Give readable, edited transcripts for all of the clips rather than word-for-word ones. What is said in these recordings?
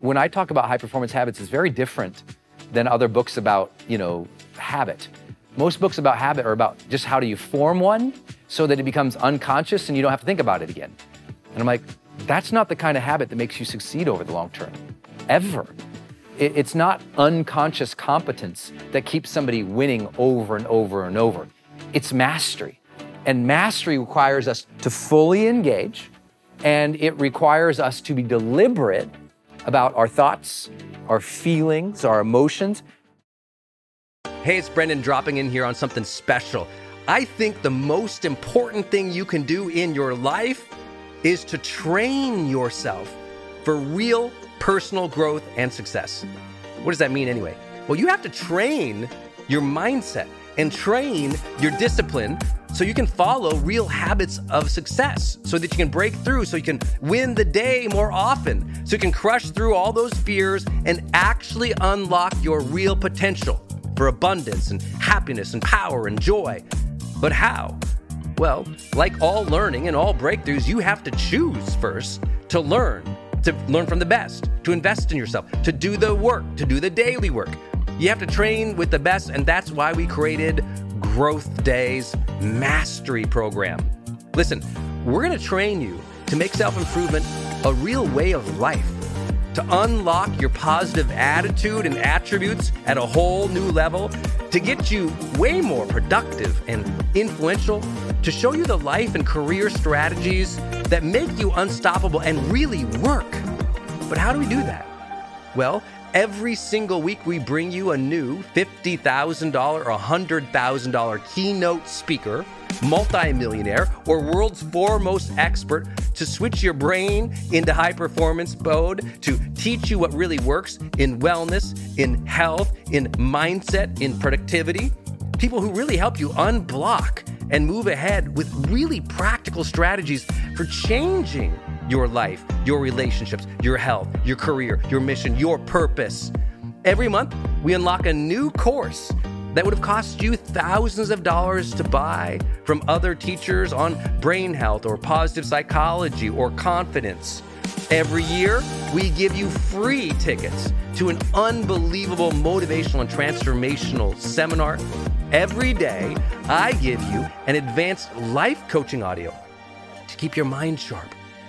When I talk about high performance habits, it's very different than other books about, habit. Most books about habit are about just how do you form one so that it becomes unconscious and you don't have to think about it again. And I'm like, that's not the kind of habit that makes you succeed over the long term, ever. It's not unconscious competence that keeps somebody winning over and over and over. It's mastery. And mastery requires us to fully engage, and it requires us to be deliberate about our thoughts, our feelings, our emotions. Hey, it's Brendon dropping in here on something special. I think the most important thing you can do in your life is to train yourself for real personal growth and success. What does that mean anyway? Well, you have to train your mindset and train your discipline so you can follow real habits of success, so that you can break through, so you can win the day more often, so you can crush through all those fears and actually unlock your real potential for abundance and happiness and power and joy. But how? Well, like all learning and all breakthroughs, you have to choose first to learn from the best, to invest in yourself, to do the work, to do the daily work. You have to train with the best, and that's why we created Growth Day's Mastery Program. Listen, we're gonna train you to make self-improvement a real way of life, to unlock your positive attitude and attributes at a whole new level, to get you way more productive and influential, to show you the life and career strategies that make you unstoppable and really work. But how do we do that? Well, every single week we bring you a new $50,000 or $100,000 keynote speaker, multimillionaire, or world's foremost expert to switch your brain into high performance mode, to teach you what really works in wellness, in health, in mindset, in productivity. People who really help you unblock and move ahead with really practical strategies for changing your life, your relationships, your health, your career, your mission, your purpose. Every month, we unlock a new course that would have cost you thousands of dollars to buy from other teachers on brain health or positive psychology or confidence. Every year, we give you free tickets to an unbelievable motivational and transformational seminar. Every day, I give you an advanced life coaching audio to keep your mind sharp,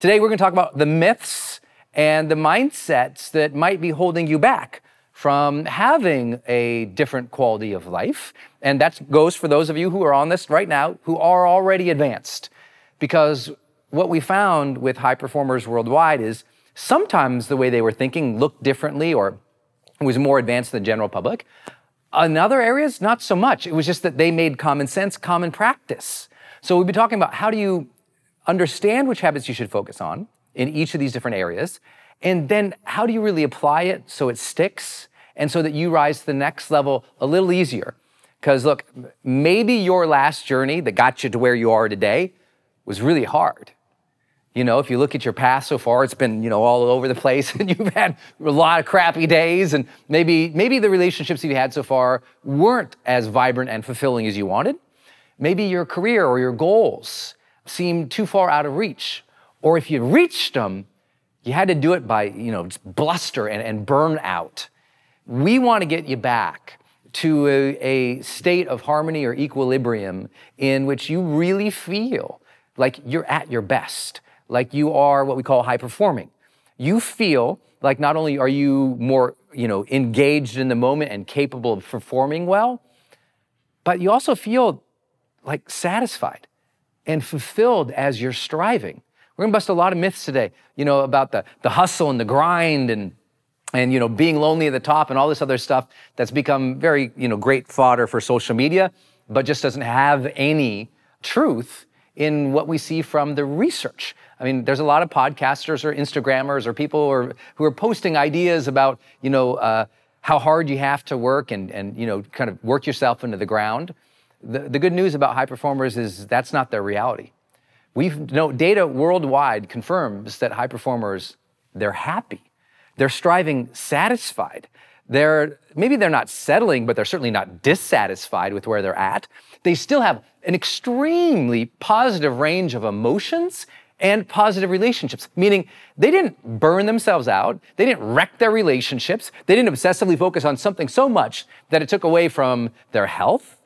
Today, we're going to talk about the myths and the mindsets that might be holding you back from having a different quality of life. And that goes for those of you who are on this right now, who are already advanced. Because what we found with high performers worldwide is sometimes the way they were thinking looked differently or was more advanced than the general public. In other areas, not so much. It was just that they made common sense, common practice. So we've been talking about how do you understand which habits you should focus on in each of these different areas, and then how do you really apply it so it sticks and so that you rise to the next level a little easier? Because look, maybe your last journey that got you to where you are today was really hard. If you look at your past so far, it's been, all over the place, and you've had a lot of crappy days, and maybe the relationships you had so far weren't as vibrant and fulfilling as you wanted. Maybe your career or your goals seemed too far out of reach. Or if you reached them, you had to do it by, just bluster and burn out. We want to get you back to a state of harmony or equilibrium in which you really feel like you're at your best, like you are what we call high performing. You feel like not only are you more, engaged in the moment and capable of performing well, but you also feel like satisfied and fulfilled as you're striving. We're gonna bust a lot of myths today, about the hustle and the grind and being lonely at the top and all this other stuff that's become very, great fodder for social media, but just doesn't have any truth in what we see from the research. I mean, there's a lot of podcasters or Instagrammers or people who are posting ideas about, how hard you have to work and kind of work yourself into the ground. The good news about high performers is that's not their reality. Data worldwide confirms that high performers, they're happy. They're striving satisfied. Maybe they're not settling, but they're certainly not dissatisfied with where they're at. They still have an extremely positive range of emotions and positive relationships, meaning they didn't burn themselves out, they didn't wreck their relationships, they didn't obsessively focus on something so much that it took away from their health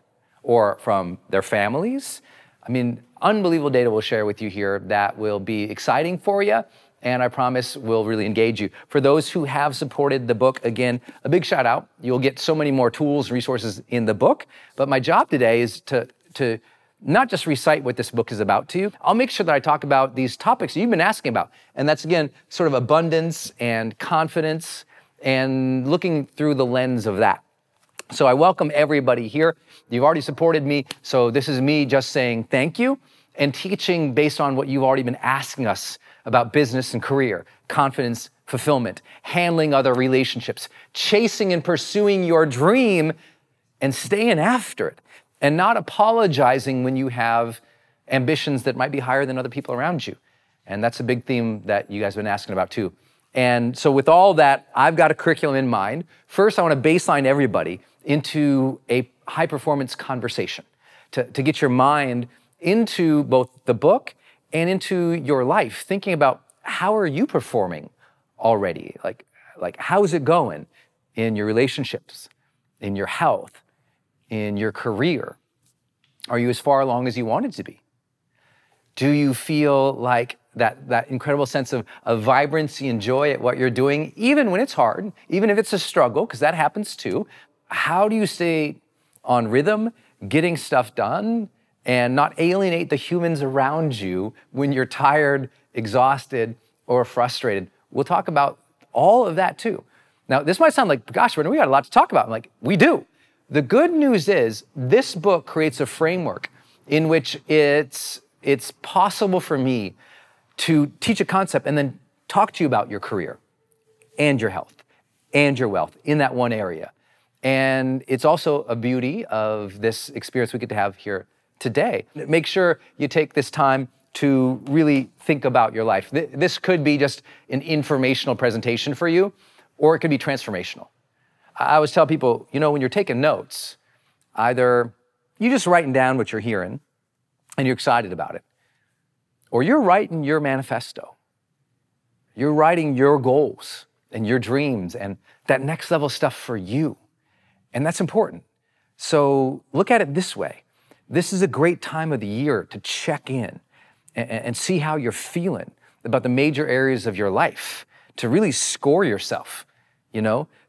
or from their families. I mean, unbelievable data we'll share with you here that will be exciting for you, and I promise will really engage you. For those who have supported the book, again, a big shout out. You'll get so many more tools and resources in the book, but my job today is to not just recite what this book is about to you. I'll make sure that I talk about these topics you've been asking about, and that's, again, sort of abundance and confidence and looking through the lens of that. So I welcome everybody here. You've already supported me, so this is me just saying thank you and teaching based on what you've already been asking us about business and career, confidence, fulfillment, handling other relationships, chasing and pursuing your dream and staying after it, and not apologizing when you have ambitions that might be higher than other people around you. And that's a big theme that you guys have been asking about too. And so with all that, I've got a curriculum in mind. First, I want to baseline everybody into a high-performance conversation to get your mind into both the book and into your life, thinking about how are you performing already? Like how's it going in your relationships, in your health, in your career? Are you as far along as you wanted to be? Do you feel like that incredible sense of vibrancy and joy at what you're doing, even when it's hard, even if it's a struggle, because that happens too? How do you stay on rhythm, getting stuff done, and not alienate the humans around you when you're tired, exhausted, or frustrated? We'll talk about all of that too. Now, this might sound like, gosh, we got a lot to talk about. I'm like, we do. The good news is this book creates a framework in which it's possible for me to teach a concept and then talk to you about your career and your health and your wealth in that one area. And it's also a beauty of this experience we get to have here today. Make sure you take this time to really think about your life. This could be just an informational presentation for you, or it could be transformational. I always tell people, when you're taking notes, either you're just writing down what you're hearing and you're excited about it, or you're writing your manifesto. You're writing your goals and your dreams and that next level stuff for you. And that's important. So look at it this way. This is a great time of the year to check in and see how you're feeling about the major areas of your life, to really score yourself,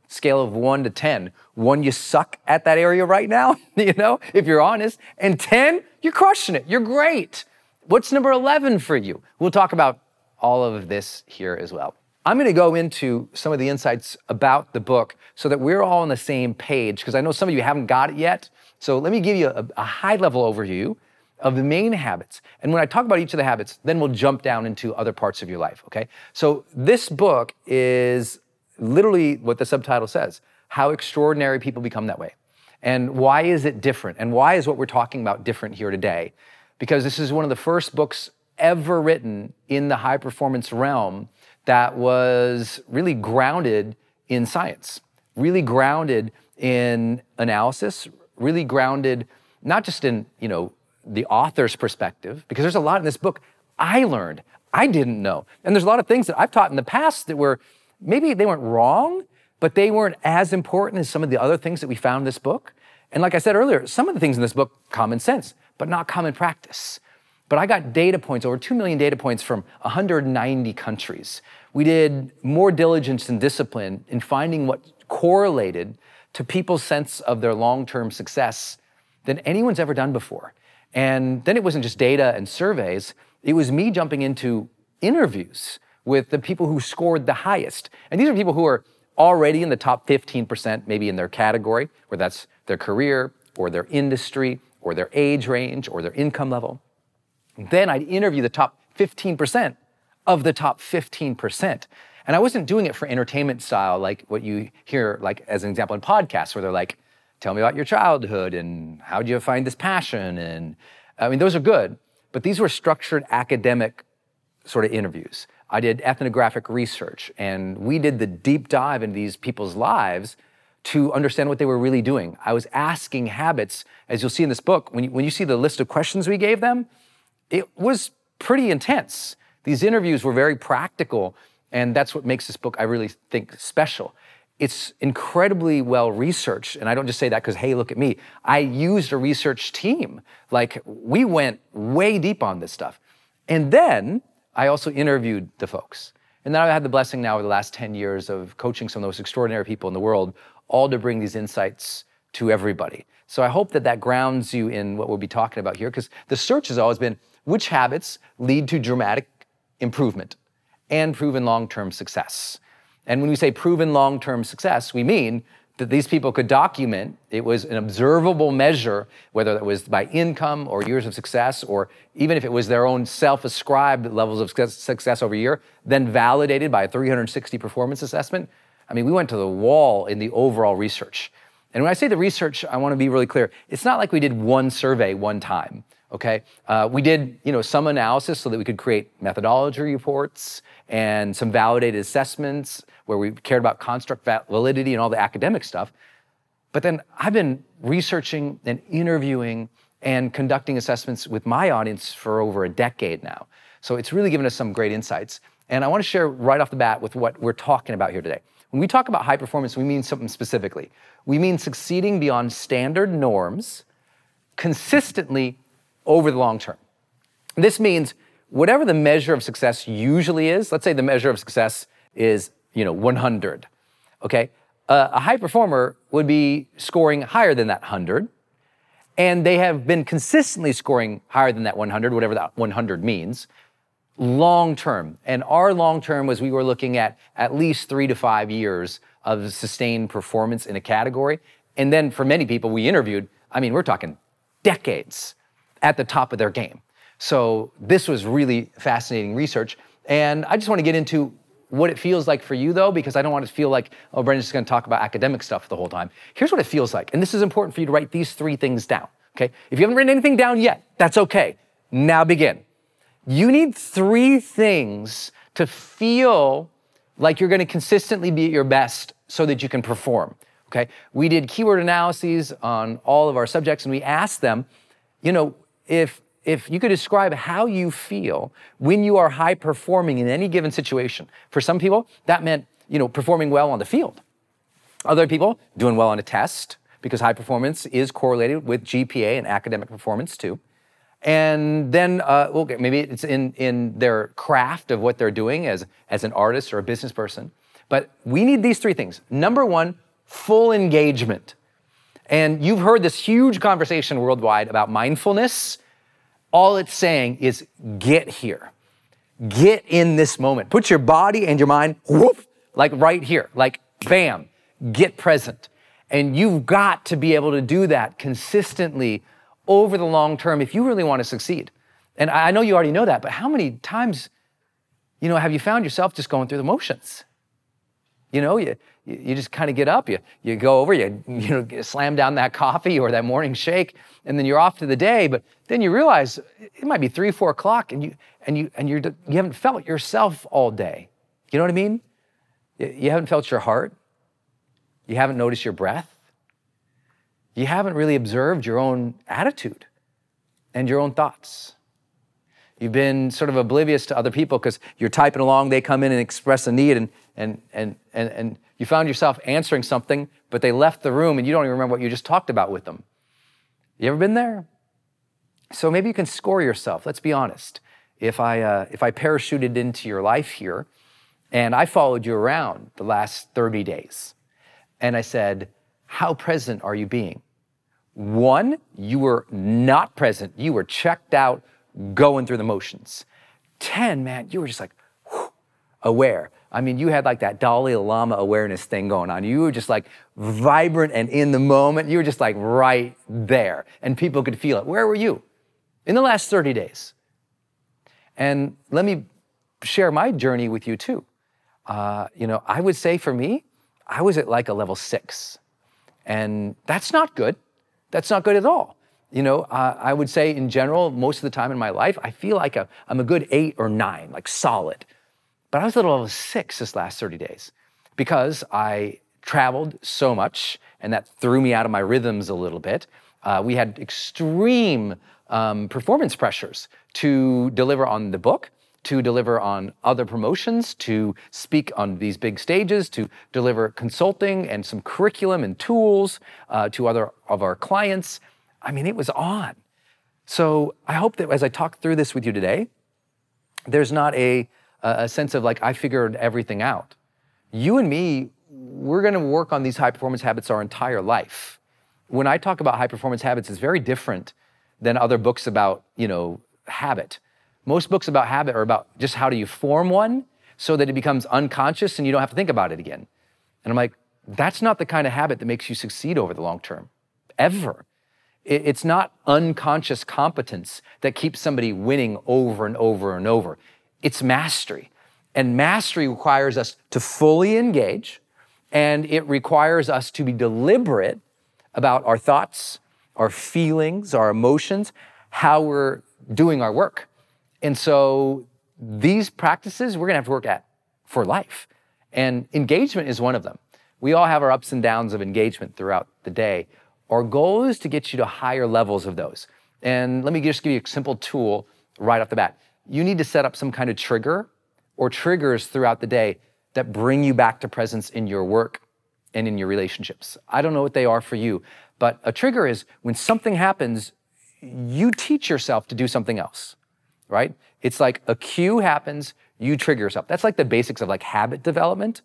scale of 1 to 10. 1, you suck at that area right now, if you're honest, and 10, you're crushing it, you're great. What's number 11 for you? We'll talk about all of this here as well. I'm gonna go into some of the insights about the book so that we're all on the same page, because I know some of you haven't got it yet. So let me give you a high-level overview of the main habits. And when I talk about each of the habits, then we'll jump down into other parts of your life, okay? So this book is literally what the subtitle says, How Extraordinary People Become That Way. And why is it different? And why is what we're talking about different here today? Because this is one of the first books ever written in the high-performance realm that was really grounded in science, really grounded in analysis, really grounded not just in the author's perspective, because there's a lot in this book I learned, I didn't know. And there's a lot of things that I've taught in the past that were, maybe they weren't wrong, but they weren't as important as some of the other things that we found in this book. And like I said earlier, some of the things in this book, common sense, but not common practice. But I got data points, over 2 million data points from 190 countries. We did more diligence and discipline in finding what correlated to people's sense of their long-term success than anyone's ever done before. And then it wasn't just data and surveys, it was me jumping into interviews with the people who scored the highest. And these are people who are already in the top 15%, maybe in their category, where that's their career or their industry or their age range or their income level. And then I'd interview the top 15% of the top 15%. And I wasn't doing it for entertainment style, like what you hear, like as an example in podcasts where they're like, tell me about your childhood and how did you find this passion? And I mean, those are good, but these were structured academic sort of interviews. I did ethnographic research and we did the deep dive into these people's lives to understand what they were really doing. I was asking habits, as you'll see in this book, when you see the list of questions we gave them, it was pretty intense. These interviews were very practical, and that's what makes this book, I really think, special. It's incredibly well-researched, and I don't just say that because, hey, look at me. I used a research team. Like, we went way deep on this stuff. And then I also interviewed the folks. And then I've had the blessing now over the last 10 years of coaching some of the most extraordinary people in the world, all to bring these insights to everybody. So I hope that that grounds you in what we'll be talking about here, because the search has always been, which habits lead to dramatic improvement and proven long-term success? And when we say proven long-term success, we mean that these people could document, it was an observable measure, whether that was by income or years of success, or even if it was their own self-ascribed levels of success over a year, then validated by a 360 performance assessment. I mean, we went to the wall in the overall research. And when I say the research, I want to be really clear. It's not like we did one survey one time, okay? We did, some analysis so that we could create methodology reports and some validated assessments where we cared about construct validity and all the academic stuff. But then I've been researching and interviewing and conducting assessments with my audience for over a decade now. So it's really given us some great insights. And I want to share right off the bat with what we're talking about here today. When we talk about high performance, we mean something specifically. We mean succeeding beyond standard norms consistently over the long term. This means whatever the measure of success usually is, let's say the measure of success is, 100, okay? A high performer would be scoring higher than that 100, and they have been consistently scoring higher than that 100, whatever that 100 means, long-term. And our long-term was we were looking at least 3 to 5 years of sustained performance in a category. And then for many people we interviewed, we're talking decades at the top of their game. So this was really fascinating research. And I just want to get into what it feels like for you though, because I don't want it to feel like, oh, Brendon's just going to talk about academic stuff the whole time. Here's what it feels like. And this is important for you to write these 3 things down, okay? If you haven't written anything down yet, that's okay. Now begin. You need 3 things to feel like you're going to consistently be at your best so that you can perform, okay? We did keyword analyses on all of our subjects, and we asked them, if you could describe how you feel when you are high performing in any given situation. For some people, that meant, performing well on the field. Other people, doing well on a test, because high performance is correlated with GPA and academic performance too. And then, maybe it's in their craft of what they're doing as an artist or a business person. But we need these 3 things. Number 1, full engagement. And you've heard this huge conversation worldwide about mindfulness. All it's saying is get here. Get in this moment. Put your body and your mind, right here. Bam, get present. And you've got to be able to do that consistently over the long term if you really want to succeed. And I know you already know that, but how many times, have you found yourself just going through the motions? You just kind of get up, you go over, you slam down that coffee or that morning shake, and then you're off to the day, but then you realize it might be 3, 4 o'clock and you haven't felt yourself all day. You know what I mean? You haven't felt your heart. You haven't noticed your breath. You haven't really observed your own attitude. and your own thoughts. You've been sort of oblivious to other people because you're typing along, they come in and express a need, and you found yourself answering something, but they left the room and you don't even remember what you just talked about with them. You ever been there? So maybe you can score yourself. Let's be honest. If I parachuted into your life here and I followed you around the last 30 days and I said, how present are you being? One, you were not present. You were checked out, going through the motions. 10, man, you were just like, whew, aware. I mean, you had like that Dalai Lama awareness thing going on. You were just like vibrant and in the moment. You were just like right there and people could feel it. Where were you in the last 30 days? And let me share my journey with you too. I would say for me, I was at like a level 6, and that's not good. That's not good at all. I would say in general, most of the time in my life, I feel like I'm a good 8 or 9, like solid. But I was at a level 6 this last 30 days because I traveled so much, and that threw me out of my rhythms a little bit. We had extreme performance pressures to deliver on the book, to deliver on other promotions, to speak on these big stages, to deliver consulting and some curriculum and tools to other of our clients. I mean, it was on. So I hope that as I talk through this with you today, there's not a sense of like, I figured everything out. You and me, we're gonna work on these high performance habits our entire life. When I talk about high performance habits, it's very different than other books about, habit. Most books about habit are about just how do you form one so that it becomes unconscious and you don't have to think about it again. And I'm like, that's not the kind of habit that makes you succeed over the long term, ever. It's not unconscious competence that keeps somebody winning over and over and over. It's mastery. And mastery requires us to fully engage, and it requires us to be deliberate about our thoughts, our feelings, our emotions, how we're doing our work. And so these practices we're gonna have to work at for life. And engagement is one of them. We all have our ups and downs of engagement throughout the day. Our goal is to get you to higher levels of those. And let me just give you a simple tool right off the bat. You need to set up some kind of trigger or triggers throughout the day that bring you back to presence in your work and in your relationships. I don't know what they are for you, but a trigger is when something happens, you teach yourself to do something else, right? It's like a cue happens, you trigger yourself. That's like the basics of like habit development.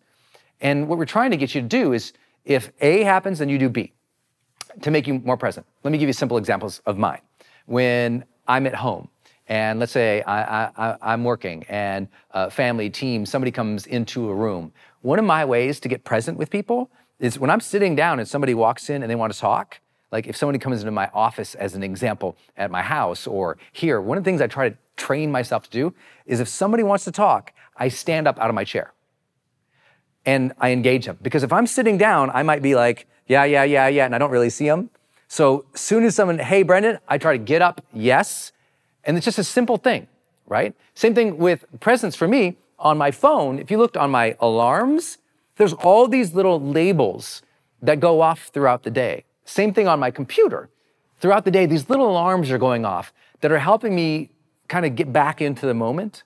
And what we're trying to get you to do is if A happens, then you do B, to make you more present. Let me give you simple examples of mine. When I'm at home, and let's say I'm working, and a family, team, somebody comes into a room. One of my ways to get present with people is when I'm sitting down and somebody walks in and they want to talk, like if somebody comes into my office as an example at my house or here, one of the things I try to train myself to do is if somebody wants to talk, I stand up out of my chair and I engage them. Because if I'm sitting down, I might be like, yeah, and I don't really see them. So as soon as someone, hey, Brendon, I try to get up, yes. And it's just a simple thing, right? Same thing with presence for me on my phone. If you looked on my alarms, there's all these little labels that go off throughout the day. Same thing on my computer. Throughout the day, these little alarms are going off that are helping me kind of get back into the moment.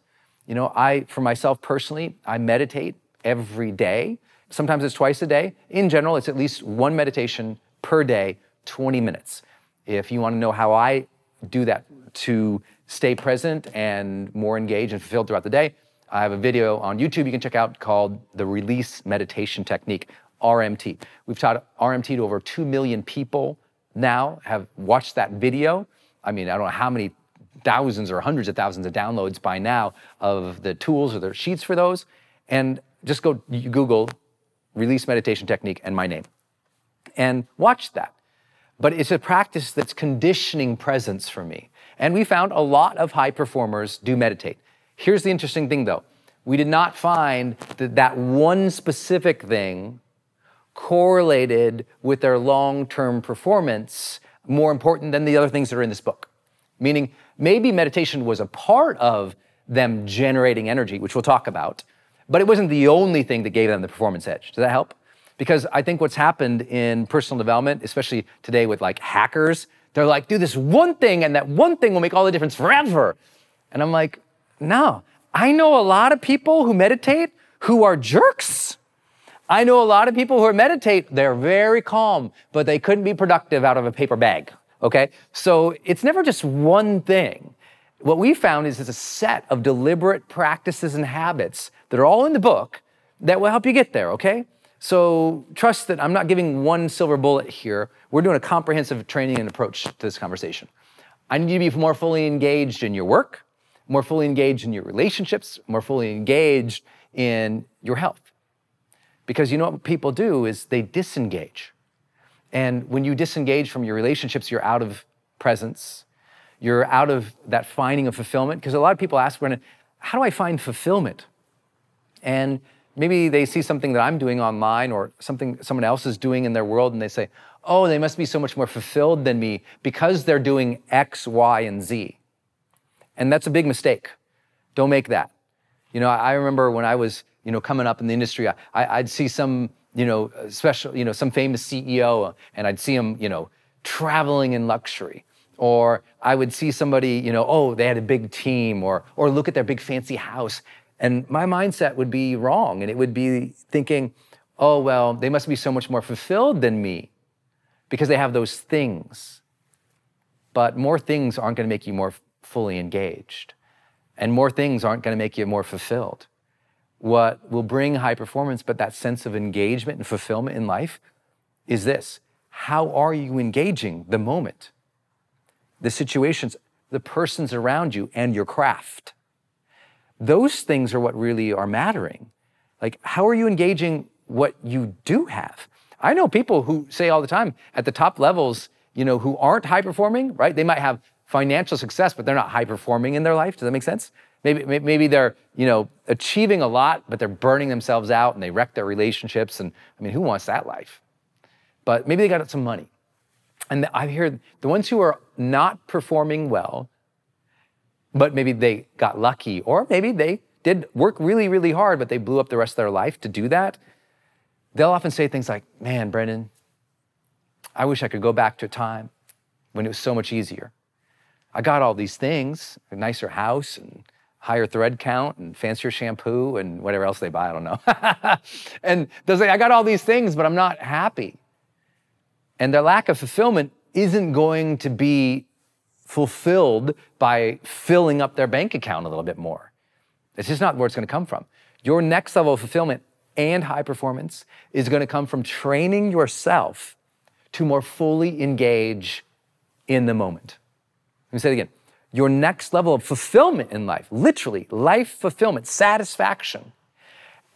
For myself personally, I meditate every day. Sometimes it's twice a day. In general, it's at least one meditation per day, 20 minutes. If you want to know how I do that to stay present and more engaged and fulfilled throughout the day, I have a video on YouTube you can check out called the Release Meditation Technique, RMT. We've taught RMT to over 2 million people now have watched that video. I mean, I don't know how many thousands or hundreds of thousands of downloads by now of the tools or the sheets for those. And just go Google Release Meditation Technique and my name, and watch that. But it's a practice that's conditioning presence for me. And we found a lot of high performers do meditate. Here's the interesting thing though. We did not find that one specific thing correlated with their long-term performance more important than the other things that are in this book. Meaning maybe meditation was a part of them generating energy, which we'll talk about, but it wasn't the only thing that gave them the performance edge. Does that help? Because I think what's happened in personal development, especially today with like hackers, They're like, do this one thing, and that one thing will make all the difference forever. And I'm like, no. I know a lot of people who meditate who are jerks. I know a lot of people who meditate, they're very calm, but they couldn't be productive out of a paper bag, okay? So it's never just one thing. What we found is it's a set of deliberate practices and habits that are all in the book that will help you get there, okay? So trust that I'm not giving one silver bullet here. We're doing a comprehensive training and approach to this conversation. I need you to be more fully engaged in your work, more fully engaged in your relationships, more fully engaged in your health. Because you know what people do is they disengage. And when you disengage from your relationships, you're out of presence. You're out of that finding of fulfillment. Because a lot of people ask, how do I find fulfillment? And maybe they see something that I'm doing online or something someone else is doing in their world, and they say, oh, they must be so much more fulfilled than me because they're doing X, Y, and Z. And that's a big mistake. Don't make that. You know, I remember when I was, coming up in the industry, I'd see some, special, some famous CEO, and I'd see him, traveling in luxury. Or I would see somebody, oh, they had a big team, or look at their big fancy house. And my mindset would be wrong, and it would be thinking, oh, well, they must be so much more fulfilled than me because they have those things. But more things aren't going to make you more fully engaged, and more things aren't going to make you more fulfilled. What will bring high performance, but that sense of engagement and fulfillment in life, is this: how are you engaging the moment, the situations, the persons around you, and your craft? Those things are what really are mattering. Like, how are you engaging what you do have? I know people who say all the time at the top levels, who aren't high performing, right? They might have financial success, but they're not high performing in their life. Does that make sense? Maybe they're, achieving a lot, but they're burning themselves out and they wreck their relationships. And I mean, who wants that life? But maybe they got some money. And I hear the ones who are not performing well, but maybe they got lucky, or maybe they did work really, really hard, but they blew up the rest of their life to do that. They'll often say things like, man, Brendon, I wish I could go back to a time when it was so much easier. I got all these things, a nicer house and higher thread count and fancier shampoo and whatever else they buy, I don't know. And they'll say, I got all these things, but I'm not happy. And their lack of fulfillment isn't going to be fulfilled by filling up their bank account a little bit more. It's just not where it's going to come from. Your next level of fulfillment and high performance is going to come from training yourself to more fully engage in the moment. Let me say it again. Your next level of fulfillment in life, literally life fulfillment, satisfaction,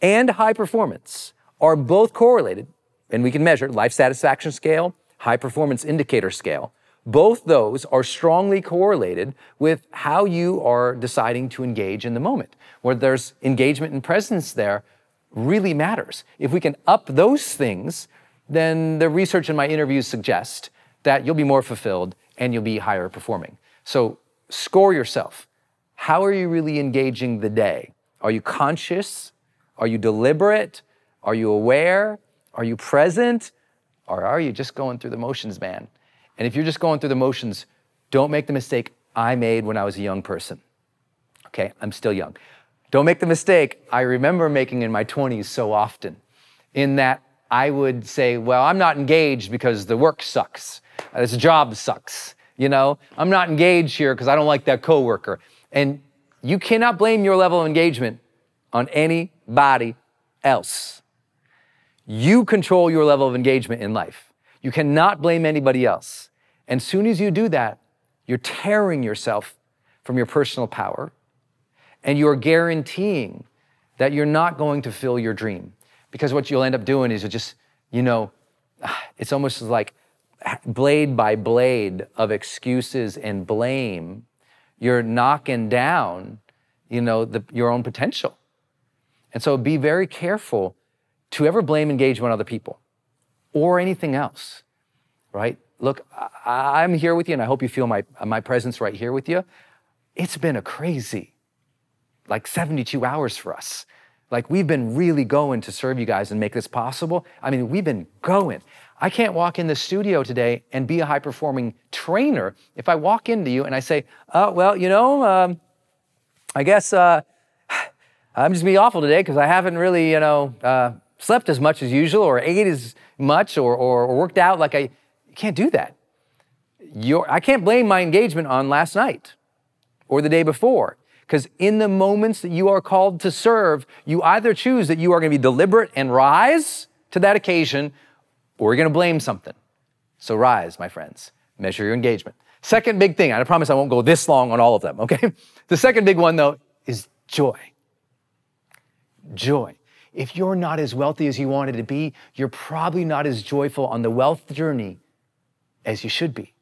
and high performance are both correlated, and we can measure life satisfaction scale, high performance indicator scale. Both those are strongly correlated with how you are deciding to engage in the moment. Where there's engagement and presence there really matters. If we can up those things, then the research in my interviews suggests that you'll be more fulfilled and you'll be higher performing. So score yourself. How are you really engaging the day? Are you conscious? Are you deliberate? Are you aware? Are you present? Or are you just going through the motions, man? And if you're just going through the motions, don't make the mistake I made when I was a young person. Okay, I'm still young. Don't make the mistake I remember making in my 20s so often, in that I would say, well, I'm not engaged because the work sucks. This job sucks, I'm not engaged here because I don't like that coworker. And you cannot blame your level of engagement on anybody else. You control your level of engagement in life. You cannot blame anybody else. And as soon as you do that, you're tearing yourself from your personal power, and you're guaranteeing that you're not going to fill your dream. Because what you'll end up doing is you'll just, it's almost like blade by blade of excuses and blame. You're knocking down, your own potential. And so be very careful to ever blame engagement on other people or anything else, right? Look, I'm here with you, and I hope you feel my presence right here with you. It's been a crazy, 72 hours for us. We've been really going to serve you guys and make this possible. I mean, we've been going. I can't walk in the studio today and be a high-performing trainer if I walk into you and I say, I'm just being awful today because I haven't really, slept as much as usual or ate as much or worked out like I... You can't do that. I can't blame my engagement on last night or the day before, because in the moments that you are called to serve, you either choose that you are going to be deliberate and rise to that occasion, or you're going to blame something. So rise, my friends. Measure your engagement. Second big thing, and I promise I won't go this long on all of them, okay? The second big one, though, is joy. Joy. If you're not as wealthy as you wanted to be, you're probably not as joyful on the wealth journey as you should be.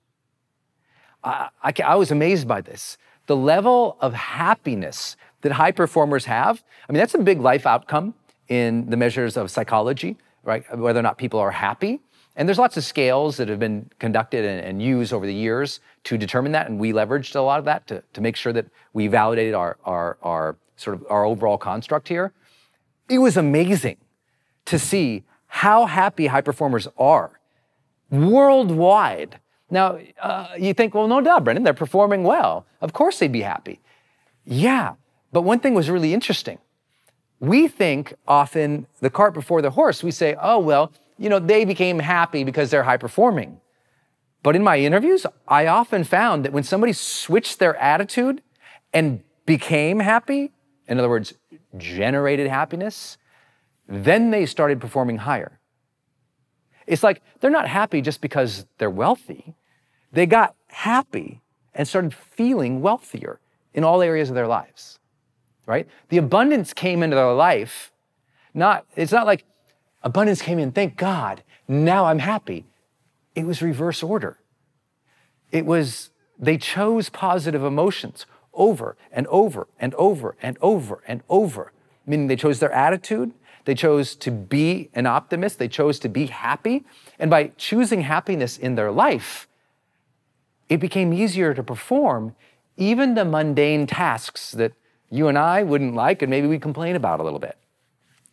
I was amazed by this. The level of happiness that high performers have, I mean, that's a big life outcome in the measures of psychology, right? Whether or not people are happy. And there's lots of scales that have been conducted and used over the years to determine that, and we leveraged a lot of that to make sure that we validated our overall construct here. It was amazing to see how happy high performers are worldwide. Now, you think, well, no doubt, Brendon, they're performing well. Of course they'd be happy. Yeah, but one thing was really interesting. We think often the cart before the horse. We say, they became happy because they're high performing. But in my interviews, I often found that when somebody switched their attitude and became happy, in other words, generated happiness, then they started performing higher. It's like they're not happy just because they're wealthy. They got happy and started feeling wealthier in all areas of their lives, right? The abundance came into their life. It's not like abundance came in, thank God, now I'm happy. It was reverse order. It was, they chose positive emotions over and over and over and over and over, meaning they chose their attitude. They chose to be an optimist. They chose to be happy. And by choosing happiness in their life, it became easier to perform even the mundane tasks that you and I wouldn't like and maybe we complain about a little bit.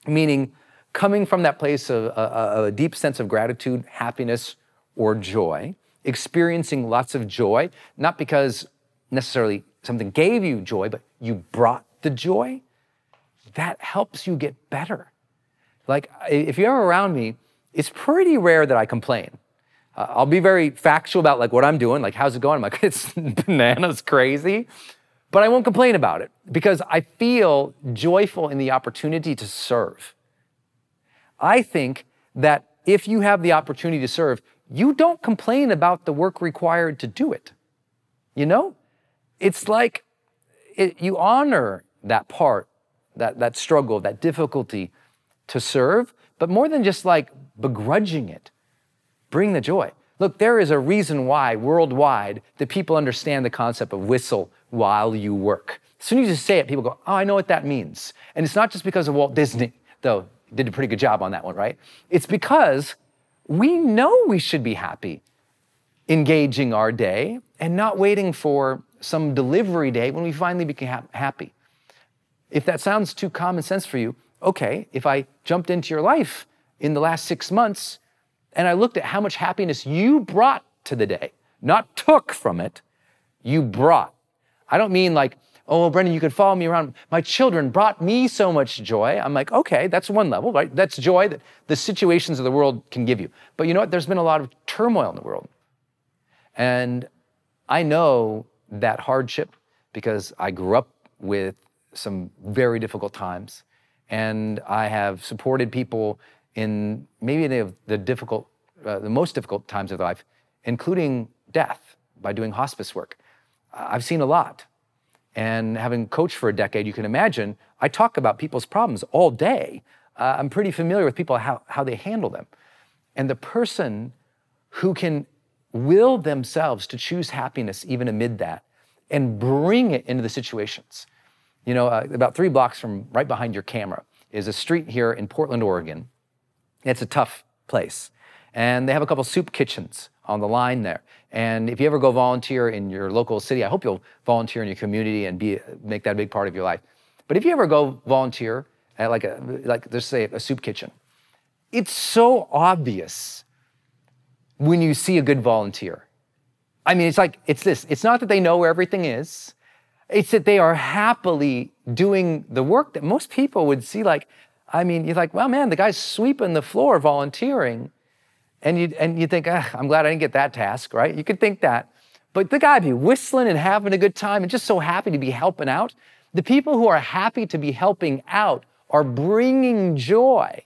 Meaning, coming from that place of a deep sense of gratitude, happiness, or joy, experiencing lots of joy, not because necessarily something gave you joy, but you brought the joy, that helps you get better. Like, if you're ever around me, it's pretty rare that I complain. I'll be very factual about like what I'm doing, like how's it going? I'm like, it's bananas crazy, but I won't complain about it because I feel joyful in the opportunity to serve. I think that if you have the opportunity to serve, you don't complain about the work required to do it. You know, it's like you honor that part, that struggle, that difficulty to serve, but more than just like begrudging it, bring the joy. Look, there is a reason why worldwide that people understand the concept of whistle while you work. As soon as you say it, people go, oh, I know what that means. And it's not just because of Walt Disney, though he did a pretty good job on that one, right? It's because we know we should be happy engaging our day and not waiting for some delivery day when we finally become happy. If that sounds too common sense for you, okay, if I jumped into your life in the last 6 months and I looked at how much happiness you brought to the day, not took from it, you brought. I don't mean like, oh, Brendon, you could follow me around. My children brought me so much joy. I'm like, okay, that's one level, right? That's joy that the situations of the world can give you. But you know what? There's been a lot of turmoil in the world. And I know that hardship because I grew up with some very difficult times. And I have supported people in maybe the most difficult times of their life, including death, by doing hospice work. I've seen a lot. And having coached for a decade, you can imagine, I talk about people's problems all day. I'm pretty familiar with people, how they handle them. And the person who can will themselves to choose happiness even amid that and bring it into the situations. You know, about 3 blocks from right behind your camera is a street here in Portland, Oregon. It's a tough place. And they have a couple soup kitchens on the line there. And if you ever go volunteer in your local city, I hope you'll volunteer in your community and make that a big part of your life. But if you ever go volunteer at like let's say a soup kitchen, it's so obvious when you see a good volunteer. I mean, it's not that they know where everything is. It's that they are happily doing the work that most people would see. Like, I mean, you're like, well, man, the guy's sweeping the floor volunteering. And you think, I'm glad I didn't get that task, right? You could think that. But the guy be whistling and having a good time and just so happy to be helping out. The people who are happy to be helping out are bringing joy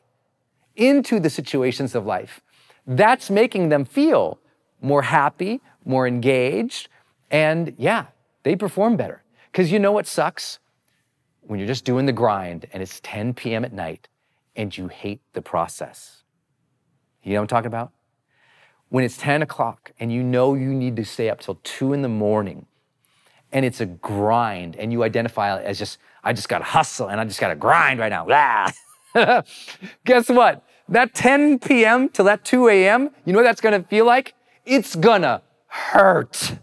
into the situations of life. That's making them feel more happy, more engaged, and yeah, they perform better. Because you know what sucks? When you're just doing the grind and it's 10 p.m. at night and you hate the process. You know what I'm talking about? When it's 10 o'clock and you know you need to stay up till 2 in the morning and it's a grind and you identify it as just, I just gotta hustle and I just gotta grind right now. Guess what? That 10 p.m. till that 2 a.m., you know what that's gonna feel like? It's gonna hurt.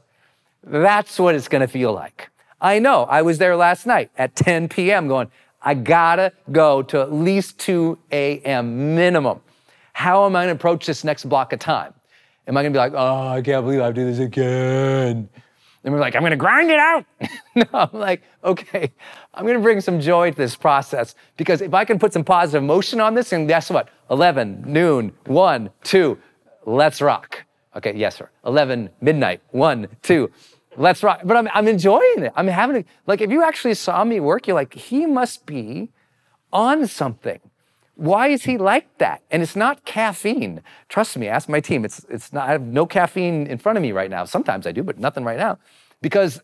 That's what it's gonna feel like. I know, I was there last night at 10 p.m. going, I gotta go to at least 2 a.m. minimum. How am I gonna approach this next block of time? Am I gonna be like, oh, I can't believe I do this again. And we're like, I'm gonna grind it out. No, I'm like, okay, I'm gonna bring some joy to this process because if I can put some positive emotion on this, and guess what? 11, noon, 1, 2, let's rock. Okay, yes, sir. 11, midnight, 1, 2, let's rock. But I'm enjoying it. I'm having it. Like, if you actually saw me work, you're like, he must be on something. Why is he like that? And it's not caffeine. Trust me, ask my team. It's not. I have no caffeine in front of me right now. Sometimes I do, but nothing right now. Because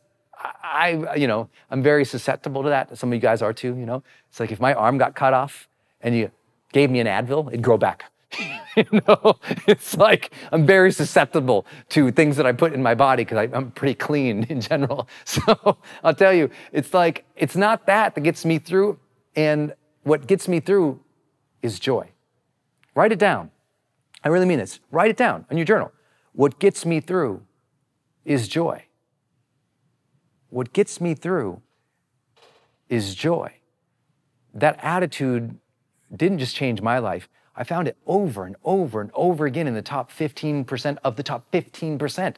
I'm very susceptible to that. Some of you guys are too, you know. It's like if my arm got cut off and you gave me an Advil, it'd grow back. You know, it's like I'm very susceptible to things that I put in my body because I'm pretty clean in general. So I'll tell you, it's like, it's not that gets me through. And what gets me through is joy. Write it down. I really mean this. Write it down in your journal. What gets me through is joy. What gets me through is joy. That attitude didn't just change my life. I found it over and over and over again in the top 15% of the top 15%.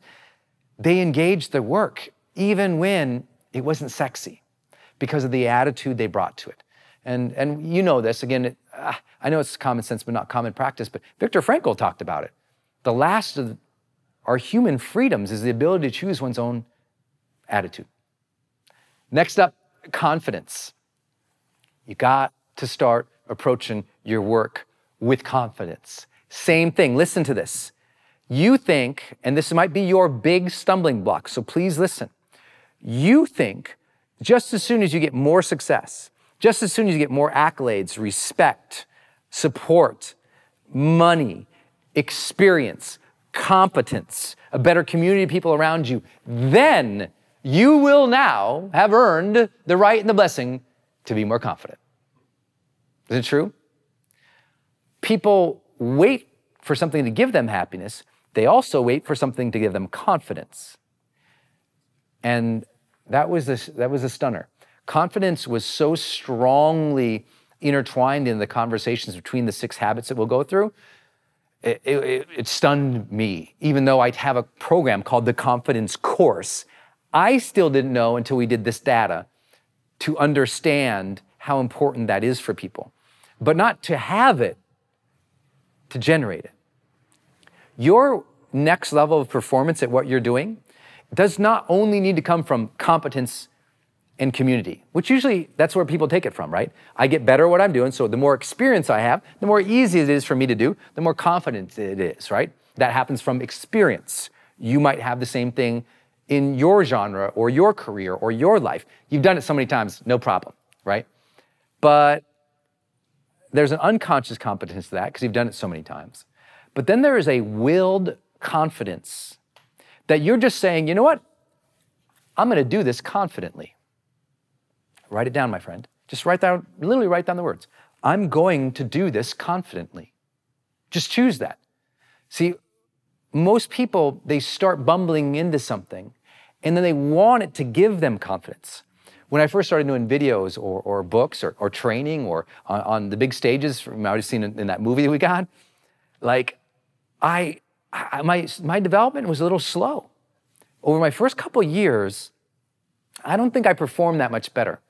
They engaged their work even when it wasn't sexy because of the attitude they brought to it. And you know this, again, I know it's common sense but not common practice, but Viktor Frankl talked about it. The last of our human freedoms is the ability to choose one's own attitude. Next up, confidence. You got to start approaching your work with confidence. Same thing, listen to this. You think, and this might be your big stumbling block, so please listen. You think just as soon as you get more success, just as soon as you get more accolades, respect, support, money, experience, competence, a better community of people around you, then you will now have earned the right and the blessing to be more confident. Is it true? People wait for something to give them happiness. They also wait for something to give them confidence. And that was a stunner. Confidence was so strongly intertwined in the conversations between the 6 habits that we'll go through. It stunned me. Even though I have a program called the Confidence Course, I still didn't know until we did this data to understand how important that is for people. But not to have it, to generate it. Your next level of performance at what you're doing does not only need to come from competence and community, which usually that's where people take it from, right? I get better at what I'm doing, so the more experience I have, the more easy it is for me to do, the more confident it is, right? That happens from experience. You might have the same thing in your genre or your career or your life. You've done it so many times, no problem, right? But there's an unconscious competence to that because you've done it so many times. But then there is a willed confidence that you're just saying, you know what? I'm gonna do this confidently. Write it down, my friend. Just write down, literally write down the words. I'm going to do this confidently. Just choose that. See, most people, they start bumbling into something and then they want it to give them confidence. When I first started doing videos or books or training or on the big stages, I was seen in that movie that we got, like I my development was a little slow. Over my first couple years, I don't think I performed that much better.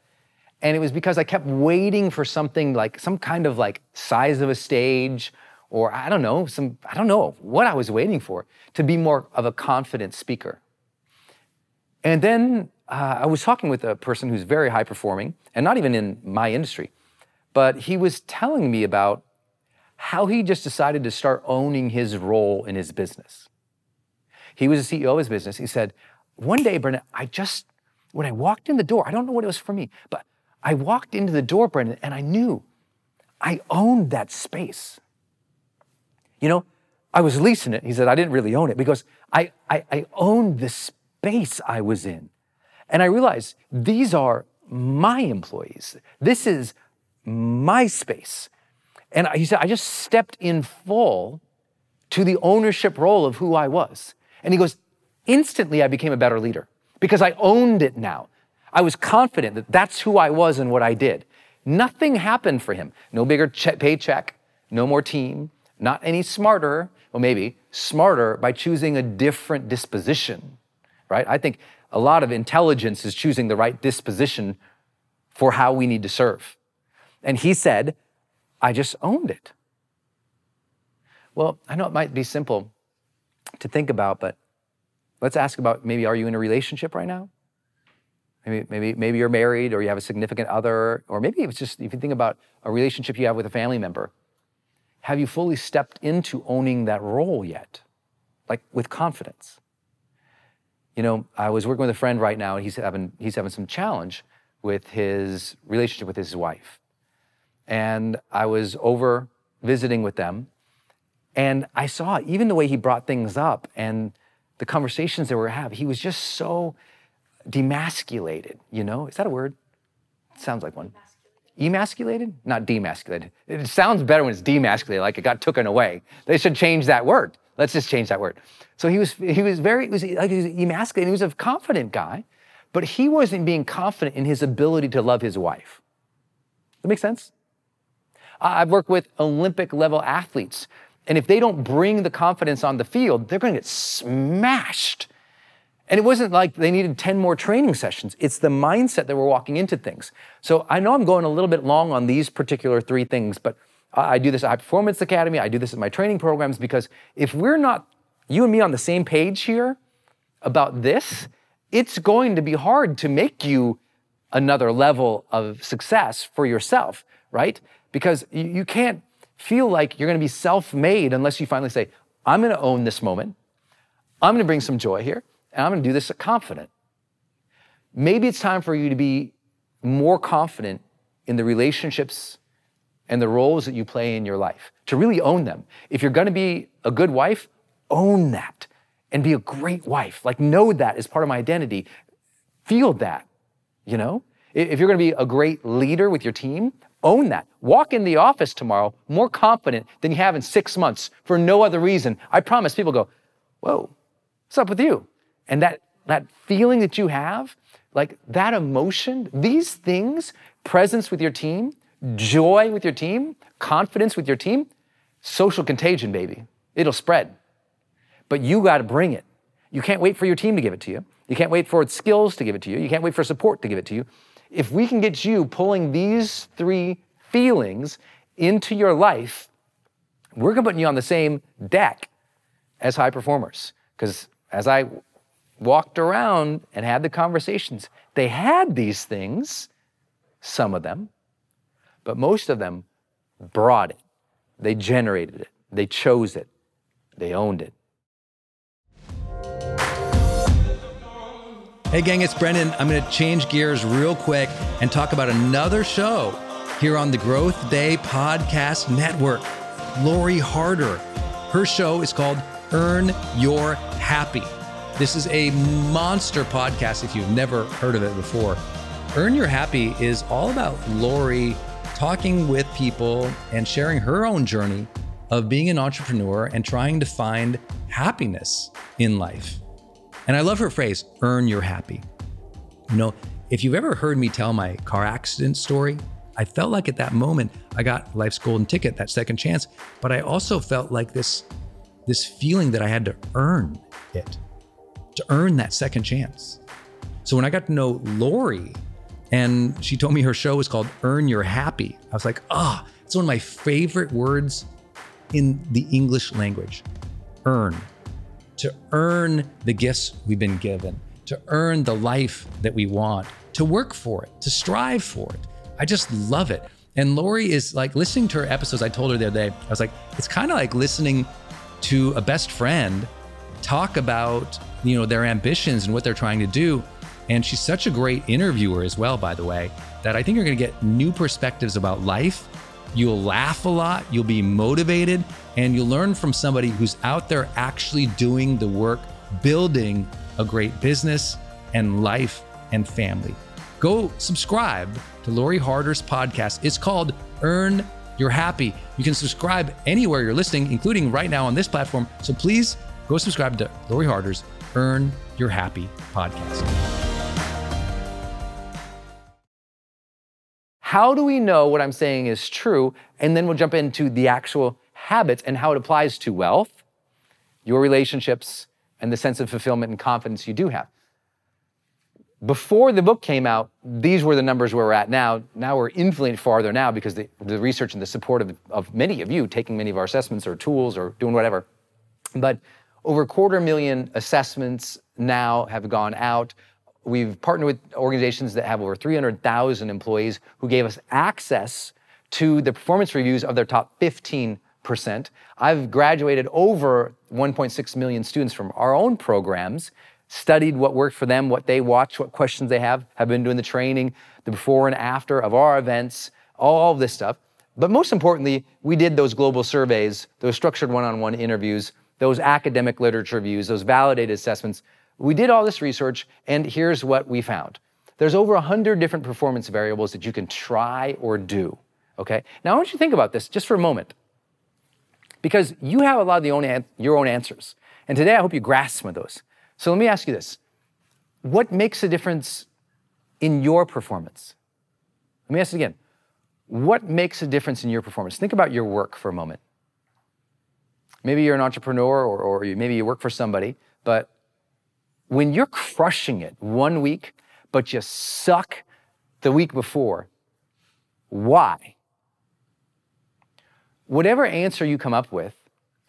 And it was because I kept waiting for something like some kind of like size of a stage or I don't know what I was waiting for to be more of a confident speaker. And then I was talking with a person who's very high performing and not even in my industry, but he was telling me about how he just decided to start owning his role in his business. He was the CEO of his business. He said, one day, Brendon, when I walked in the door, I don't know what it was for me, but I walked into the door, Brendon, and I knew I owned that space. You know, I was leasing it. He said, I didn't really own it because I owned the space I was in. And I realized these are my employees. This is my space. And he said, I just stepped in full to the ownership role of who I was. And he goes, instantly I became a better leader because I owned it now. I was confident that that's who I was and what I did. Nothing happened for him. No bigger paycheck, no more team, not any smarter, or maybe smarter by choosing a different disposition, right? I think a lot of intelligence is choosing the right disposition for how we need to serve. And he said, I just owned it. Well, I know it might be simple to think about, but let's ask about maybe are you in a relationship right now? Maybe you're married or you have a significant other, or maybe it's just if you think about a relationship you have with a family member, have you fully stepped into owning that role yet? Like with confidence. You know, I was working with a friend right now and he's having some challenge with his relationship with his wife. And I was over visiting with them and I saw even the way he brought things up and the conversations that we were having, he was just so demasculated, you know? Is that a word? It sounds like one. Emasculated? Not demasculated. It sounds better when it's demasculated, like it got taken away. They should change that word. Let's just change that word. So he was emasculated. He was a confident guy, but he wasn't being confident in his ability to love his wife. That makes sense? I've worked with Olympic level athletes, and if they don't bring the confidence on the field, they're going to get smashed. And it wasn't like they needed 10 more training sessions. It's the mindset that we're walking into things. So I know I'm going a little bit long on these particular three things, but I do this at High Performance Academy. I do this in my training programs because if we're not, you and me, on the same page here about this, it's going to be hard to make you another level of success for yourself, right? Because you can't feel like you're going to be self-made unless you finally say, I'm going to own this moment. I'm going to bring some joy here. And I'm gonna do this confident. Maybe it's time for you to be more confident in the relationships and the roles that you play in your life, to really own them. If you're gonna be a good wife, own that and be a great wife. Like, know that as part of my identity. Feel that, you know? If you're gonna be a great leader with your team, own that. Walk in the office tomorrow more confident than you have in 6 months for no other reason. I promise people go, whoa, what's up with you? And that feeling that you have, like that emotion, these things, presence with your team, joy with your team, confidence with your team, social contagion, baby. It'll spread. But you got to bring it. You can't wait for your team to give it to you. You can't wait for its skills to give it to you. You can't wait for support to give it to you. If we can get you pulling these three feelings into your life, we're going to put you on the same deck as high performers. Because as I walked around and had the conversations. They had these things, some of them, but most of them brought it. They generated it. They chose it. They owned it. Hey gang, it's Brendon. I'm gonna change gears real quick and talk about another show here on the Growth Day Podcast Network. Lori Harder. Her show is called Earn Your Happy. This is a monster podcast if you've never heard of it before. Earn Your Happy is all about Lori talking with people and sharing her own journey of being an entrepreneur and trying to find happiness in life. And I love her phrase, earn your happy. You know, if you've ever heard me tell my car accident story, I felt like at that moment I got life's golden ticket, that second chance, but I also felt like this this feeling that I had to earn it, to earn that second chance. So when I got to know Lori and she told me her show was called Earn Your Happy, I was like, ah, it's one of my favorite words in the English language, earn. To earn the gifts we've been given, to earn the life that we want, to work for it, to strive for it. I just love it. And Lori is like, listening to her episodes, I told her the other day, I was like, it's kind of like listening to a best friend talk about, you know, their ambitions and what they're trying to do. And she's such a great interviewer as well, by the way, that I think you're going to get new perspectives about life. You'll laugh a lot, you'll be motivated, and you'll learn from somebody who's out there actually doing the work, building a great business and life and family. Go subscribe to Lori Harder's podcast. It's called Earn Your Happy. You can subscribe anywhere you're listening, including right now on this platform. So please go subscribe to Lori Harder's Earn Your Happy podcast. How do we know what I'm saying is true? And then we'll jump into the actual habits and how it applies to wealth, your relationships, and the sense of fulfillment and confidence you do have. Before the book came out, these were the numbers where we're at now. Now we're infinitely farther now because the research and the support of many of you taking many of our assessments or tools or doing whatever. But over 250,000 assessments now have gone out. We've partnered with organizations that have over 300,000 employees who gave us access to the performance reviews of their top 15%. I've graduated over 1.6 million students from our own programs, studied what worked for them, what they watch, what questions they have been doing the training, the before and after of our events, all of this stuff. But most importantly, we did those global surveys, those structured one-on-one interviews, those academic literature reviews, those validated assessments. We did all this research, and here's what we found. There's over 100 different performance variables that you can try or do, okay? Now, I want you to think about this just for a moment, because you have a lot of your own answers. And today, I hope you grasp some of those. So let me ask you this. What makes a difference in your performance? Let me ask it again. What makes a difference in your performance? Think about your work for a moment. Maybe you're an entrepreneur, or maybe you work for somebody, but when you're crushing it one week, but you suck the week before, why? Whatever answer you come up with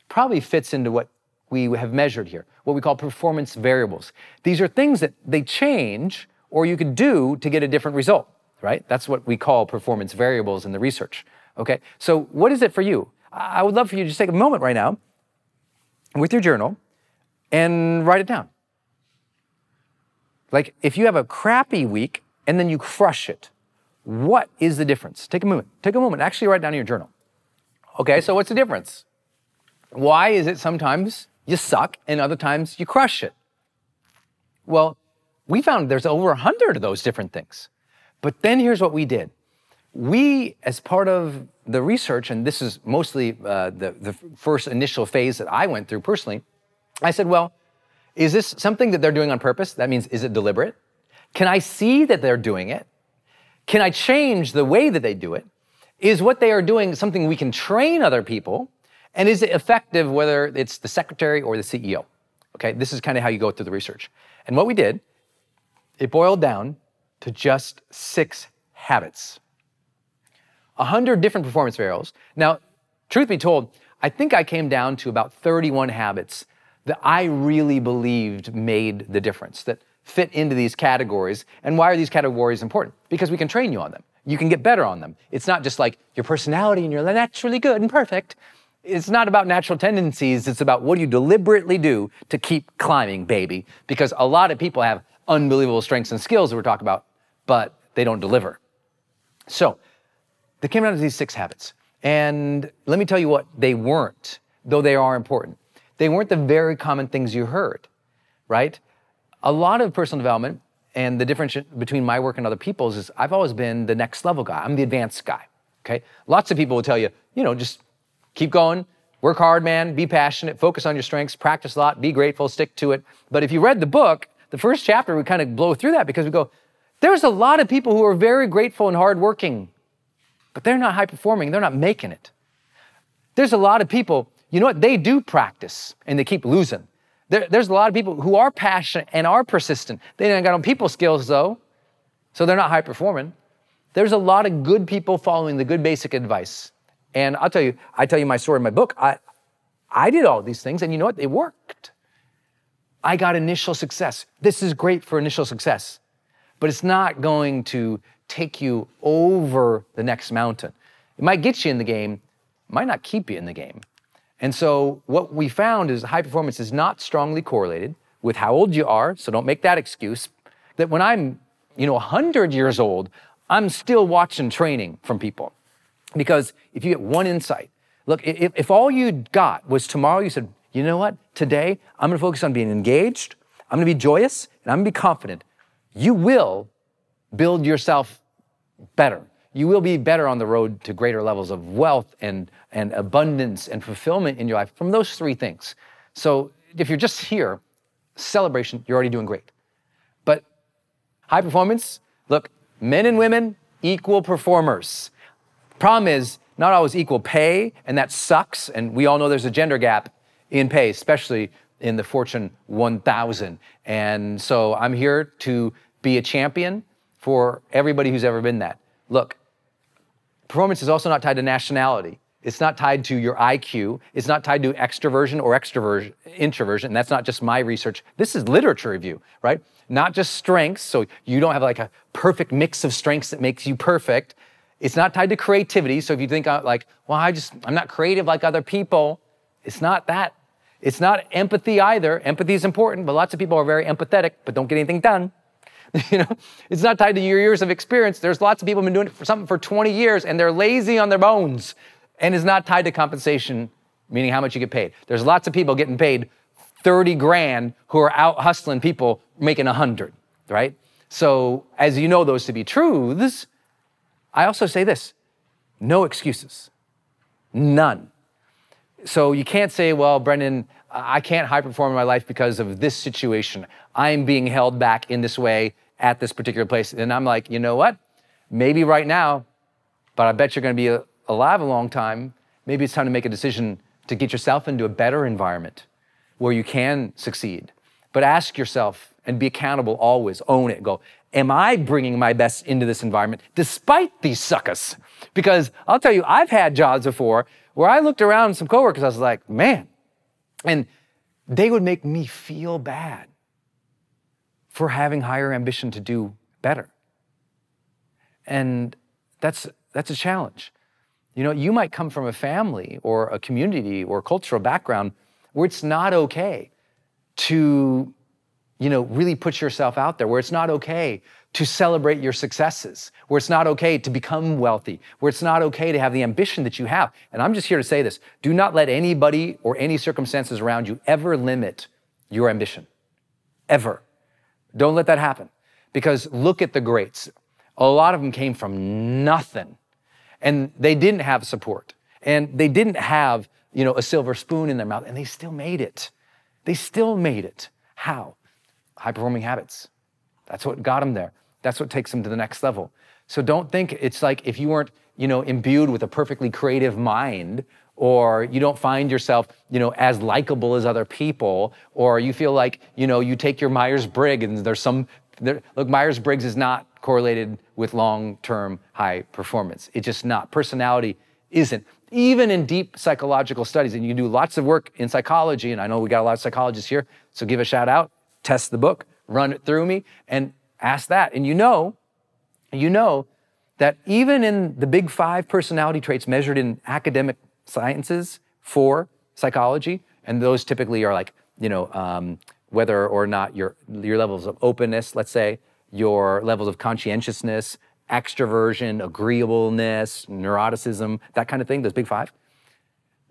probably fits into what we have measured here, what we call performance variables. These are things that they change or you could do to get a different result, right? That's what we call performance variables in the research, okay? So what is it for you? I would love for you to just take a moment right now with your journal and write it down. Like, if you have a crappy week and then you crush it, what is the difference? Take a moment. Take a moment. Actually write down in your journal. Okay, so what's the difference? Why is it sometimes you suck and other times you crush it? Well, we found there's over 100 of those different things. But then here's what we did. We, as part of the research, and this is mostly the first initial phase that I went through personally, I said, well, is this something that they're doing on purpose? That means, is it deliberate? Can I see that they're doing it? Can I change the way that they do it? Is what they are doing something we can train other people? And is it effective, whether it's the secretary or the CEO? Okay, this is kind of how you go through the research. And what we did, it boiled down to just 6 habits. 100 different performance variables. Now, truth be told, I think I came down to about 31 habits that I really believed made the difference, that fit into these categories. And why are these categories important? Because we can train you on them. You can get better on them. It's not just like your personality and you're naturally good and perfect. It's not about natural tendencies. It's about what do you deliberately do to keep climbing, baby? Because a lot of people have unbelievable strengths and skills that we're talking about, but they don't deliver. So they came down to these 6 habits. And let me tell you what they weren't, though they are important. They weren't the very common things you heard, right? A lot of personal development, and the difference between my work and other people's is I've always been the next level guy. I'm the advanced guy, okay? Lots of people will tell you, you know, just keep going, work hard, man, be passionate, focus on your strengths, practice a lot, be grateful, stick to it. But if you read the book, the first chapter, we kind of blow through that because we go, there's a lot of people who are very grateful and hardworking, but they're not high performing, they're not making it. There's a lot of people You know what? They do practice and they keep losing. There's a lot of people who are passionate and are persistent. They ain't got on people skills though, so they're not high performing. There's a lot of good people following the good basic advice. And I'll tell you, I tell you my story in my book. I did all these things and you know what? They worked. I got initial success. This is great for initial success, but it's not going to take you over the next mountain. It might get you in the game, it might not keep you in the game. And so what we found is high performance is not strongly correlated with how old you are, so don't make that excuse, that when I'm 100 years old, I'm still watching training from people. Because if you get one insight, look, if all you got was tomorrow, you said, you know what, today I'm gonna focus on being engaged, I'm gonna be joyous, and I'm gonna be confident. You will build yourself better. You will be better on the road to greater levels of wealth and abundance and fulfillment in your life from those three things. So if you're just here, celebration, you're already doing great. But high performance, look, men and women, equal performers. Problem is, not always equal pay, and that sucks, and we all know there's a gender gap in pay, especially in the Fortune 1000. And so I'm here to be a champion for everybody who's ever been that. Look, performance is also not tied to nationality. It's not tied to your IQ. It's not tied to extroversion or introversion. And that's not just my research. This is literature review, right? Not just strengths. So you don't have like a perfect mix of strengths that makes you perfect. It's not tied to creativity. So if you think like, well, I'm not creative like other people. It's not that. It's not empathy either. Empathy is important, but lots of people are very empathetic, but don't get anything done. It's not tied to your years of experience. There's lots of people who've been doing something for 20 years and they're lazy on their bones. And it's not tied to compensation, meaning how much you get paid. There's lots of people getting paid 30 grand who are out hustling people making 100, right? So as you know those to be truths, I also say this, no excuses, none. So you can't say, well, Brendon, I can't high perform in my life because of this situation. I'm being held back in this way at this particular place. And I'm like, you know what? Maybe right now, but I bet you're gonna be alive a long time. Maybe it's time to make a decision to get yourself into a better environment where you can succeed. But ask yourself and be accountable always, own it, go, am I bringing my best into this environment despite these suckers? Because I'll tell you, I've had jobs before where I looked around at some coworkers, I was like, man, and they would make me feel bad for having higher ambition to do better. And that's a challenge. You might come from a family or a community or cultural background where it's not okay to, really put yourself out there, where it's not okay to celebrate your successes, where it's not okay to become wealthy, where it's not okay to have the ambition that you have. And I'm just here to say this, do not let anybody or any circumstances around you ever limit your ambition, ever. Don't let that happen, because look at the greats. A lot of them came from nothing, and they didn't have support, and they didn't have, a silver spoon in their mouth, and they still made it. They still made it. How? High-performing habits. That's what got them there. That's what takes them to the next level. So don't think it's like if you weren't, imbued with a perfectly creative mind, or you don't find yourself, as likable as other people, or you feel like, you take your Myers-Briggs and look, Myers-Briggs is not correlated with long-term high performance. It's just not. Personality isn't. Even in deep psychological studies, and you do lots of work in psychology, and I know we got a lot of psychologists here, so give a shout out, test the book, run it through me, and ask that. And you know that even in the big 5 personality traits measured in academic sciences for psychology, and those typically are like, whether or not your levels of openness, let's say, your levels of conscientiousness, extroversion, agreeableness, neuroticism, that kind of thing, those big 5.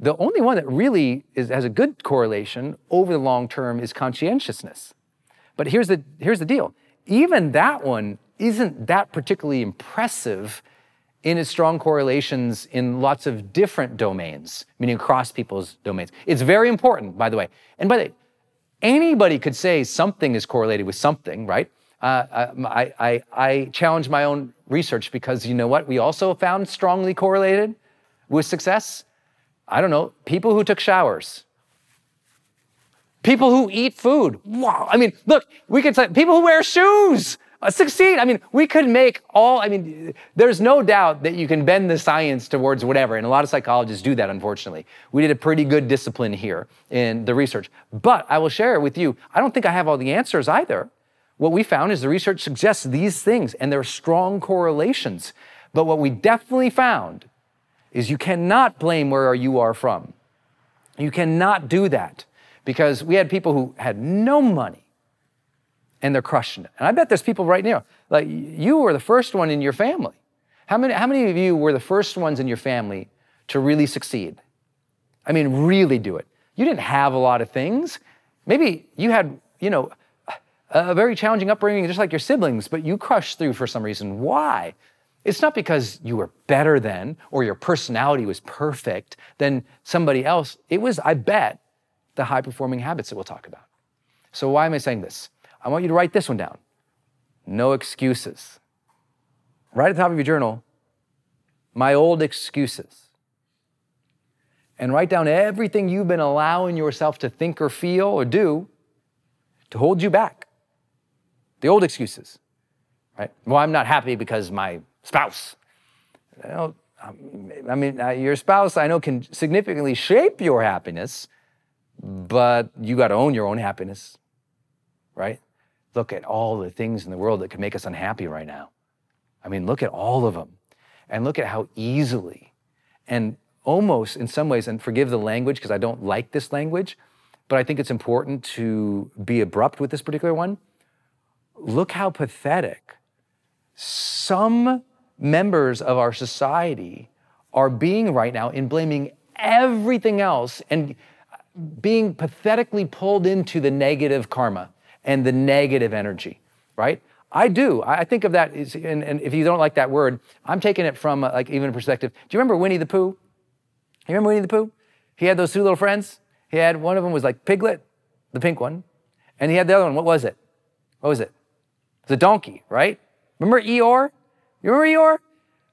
The only one that really has a good correlation over the long term is conscientiousness. But here's the deal. Even that one isn't that particularly impressive in its strong correlations in lots of different domains, meaning across people's domains. It's very important, by the way. And by the way, anybody could say something is correlated with something, right? I challenge my own research because you know what? We also found strongly correlated with success. I don't know, people who took showers. People who eat food. Wow. I mean, look, we could say people who wear shoes succeed. I mean, we could make all, I mean, there's no doubt that you can bend the science towards whatever. And a lot of psychologists do that, unfortunately. We did a pretty good discipline here in the research. But I will share with you, I don't think I have all the answers either. What we found is the research suggests these things, and there are strong correlations. But what we definitely found is you cannot blame where you are from. You cannot do that, because we had people who had no money and they're crushing it. And I bet there's people right now, like you were the first one in your family. How many of you were the first ones in your family to really succeed? I mean, really do it. You didn't have a lot of things. Maybe you had, you know, a very challenging upbringing just like your siblings, but you crushed through for some reason. Why? It's not because you were better than or your personality was perfect than somebody else. It was, I bet, the high-performing habits that we'll talk about. So why am I saying this? I want you to write this one down. No excuses. Right at the top of your journal, my old excuses. And write down everything you've been allowing yourself to think or feel or do to hold you back. The old excuses, right? Well, I'm not happy because my spouse. Your spouse, I know, can significantly shape your happiness, but you got to own your own happiness, right? Look at all the things in the world that can make us unhappy right now. I mean, look at all of them. And look at how easily and almost in some ways, and forgive the language because I don't like this language, but I think it's important to be abrupt with this particular one. Look how pathetic some members of our society are being right now in blaming everything else and being pathetically pulled into the negative karma and the negative energy, right? I think of that, and if you don't like that word, I'm taking it from like even a perspective. Do you remember Winnie the Pooh? You remember Winnie the Pooh? He had those two little friends. He had, one of them was like Piglet, the pink one, and he had the other one, what was it? It was a donkey, right? Remember Eeyore? You remember Eeyore?